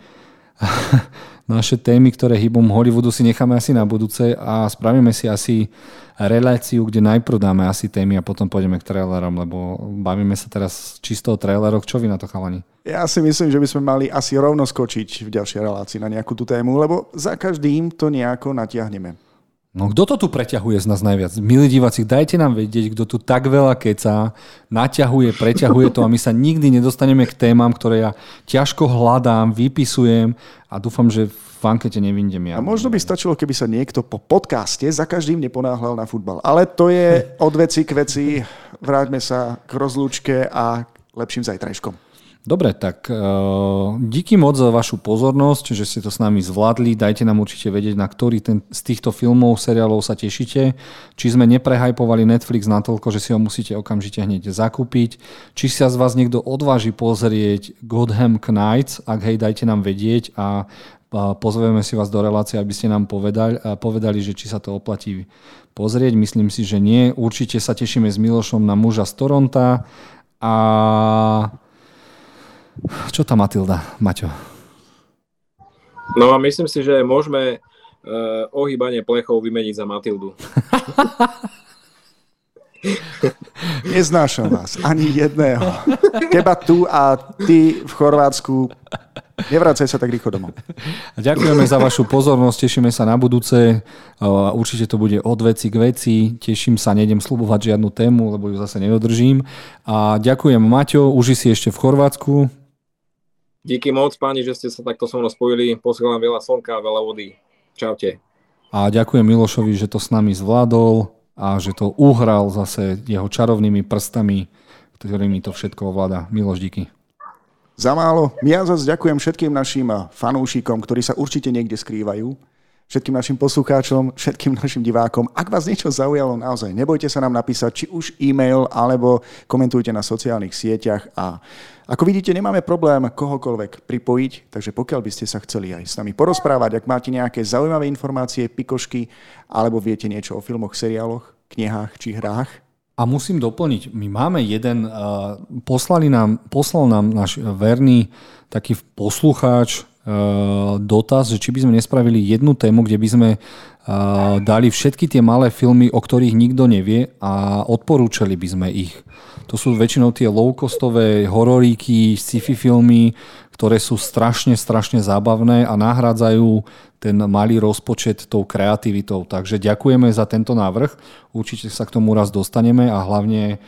naše témy, ktoré hýbom Hollywoodu, si necháme asi na budúce a spravíme si asi reláciu, kde najprv dáme asi témy a potom pôjdeme k trailerom, lebo bavíme sa teraz čisto o traileroch. Čo vy na to, chalani? Ja si myslím, že by sme mali asi rovno skočiť v ďalšej relácii na nejakú tú tému, lebo za každým to nejako natiahneme. No kto to tu preťahuje z nás najviac? Milí diváci, dajte nám vedieť, kto tu tak veľa kecá, naťahuje, preťahuje to a my sa nikdy nedostaneme k témam, ktoré ja ťažko hľadám, vypisujem a dúfam, že v ankete nevyjdem ja. A možno by stačilo, keby sa niekto po podcaste za každým neponáhľal na futbal. Ale to je od veci k veci. Vráťme sa k rozlúčke a lepším zajtrajškom. Dobre, tak díky moc za vašu pozornosť, že ste to s nami zvládli. Dajte nám určite vedieť, na ktorý z týchto filmov, seriálov sa tešíte. Či sme neprehajpovali Netflix natoľko, že si ho musíte okamžite hneď zakúpiť. Či sa z vás niekto odváži pozrieť Gotham Knights, ak hej, dajte nám vedieť a pozveme si vás do relácie, aby ste nám povedali, že či sa to oplatí pozrieť. Myslím si, že nie. Určite sa tešíme s Milošom na Muža z Toronta a... Čo tá Matilda, Maťo? No a myslím si, že môžeme ohýbanie plechov vymeniť za Matildu. Neznášam vás, ani jedného. Teba tu a ty v Chorvátsku. Nevracaj sa tak rýchlo domov. Ďakujeme za vašu pozornosť, tešíme sa na budúce. Určite to bude od veci k veci. Teším sa, nejdem slubovať žiadnu tému, lebo ju zase nedodržím. A ďakujem Maťo, uži si ešte v Chorvátsku. Díky moc, páni, že ste sa takto so mnou spojili. Posielam veľa slnka, veľa vody. Čaute. A ďakujem Milošovi, že to s nami zvládol a že to uhral zase jeho čarovnými prstami, ktorými to všetko ovláda. Miloš, díky. Za málo. Ja zase ďakujem všetkým našim fanúšikom, ktorí sa určite niekde skrývajú, všetkým našim poslucháčom, všetkým našim divákom. Ak vás niečo zaujalo naozaj, nebojte sa nám napísať, či už e-mail, alebo komentujte na sociálnych sieťach a ako vidíte, nemáme problém kohokoľvek pripojiť, takže pokiaľ by ste sa chceli aj s nami porozprávať, ak máte nejaké zaujímavé informácie, pikošky, alebo viete niečo o filmoch, seriáloch, knihách či hrách. A musím doplniť, my máme jeden, poslal nám náš verný taký poslucháč dotaz, že či by sme nespravili jednu tému, kde by sme dali všetky tie malé filmy, o ktorých nikto nevie a odporúčali by sme ich. To sú väčšinou tie low-costové hororíky, sci-fi filmy, ktoré sú strašne, strašne zábavné a nahrádzajú ten malý rozpočet tou kreativitou. Takže ďakujeme za tento návrh. Určite sa k tomu raz dostaneme a hlavne,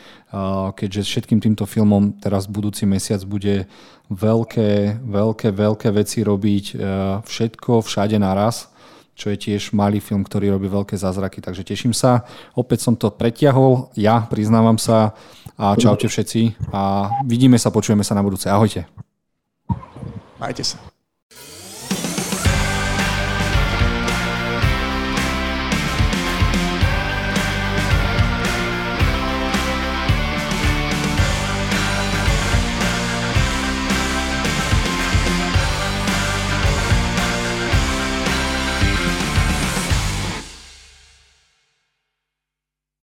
keďže všetkým týmto filmom teraz budúci mesiac bude veľké veci robiť všetko všade naraz, čo je tiež malý film, ktorý robí veľké zázraky. Takže teším sa. Opäť som to pretiahol. Ja priznávam sa. A čaute všetci. A vidíme sa, počujeme sa na budúce. Ahojte. Majte sa.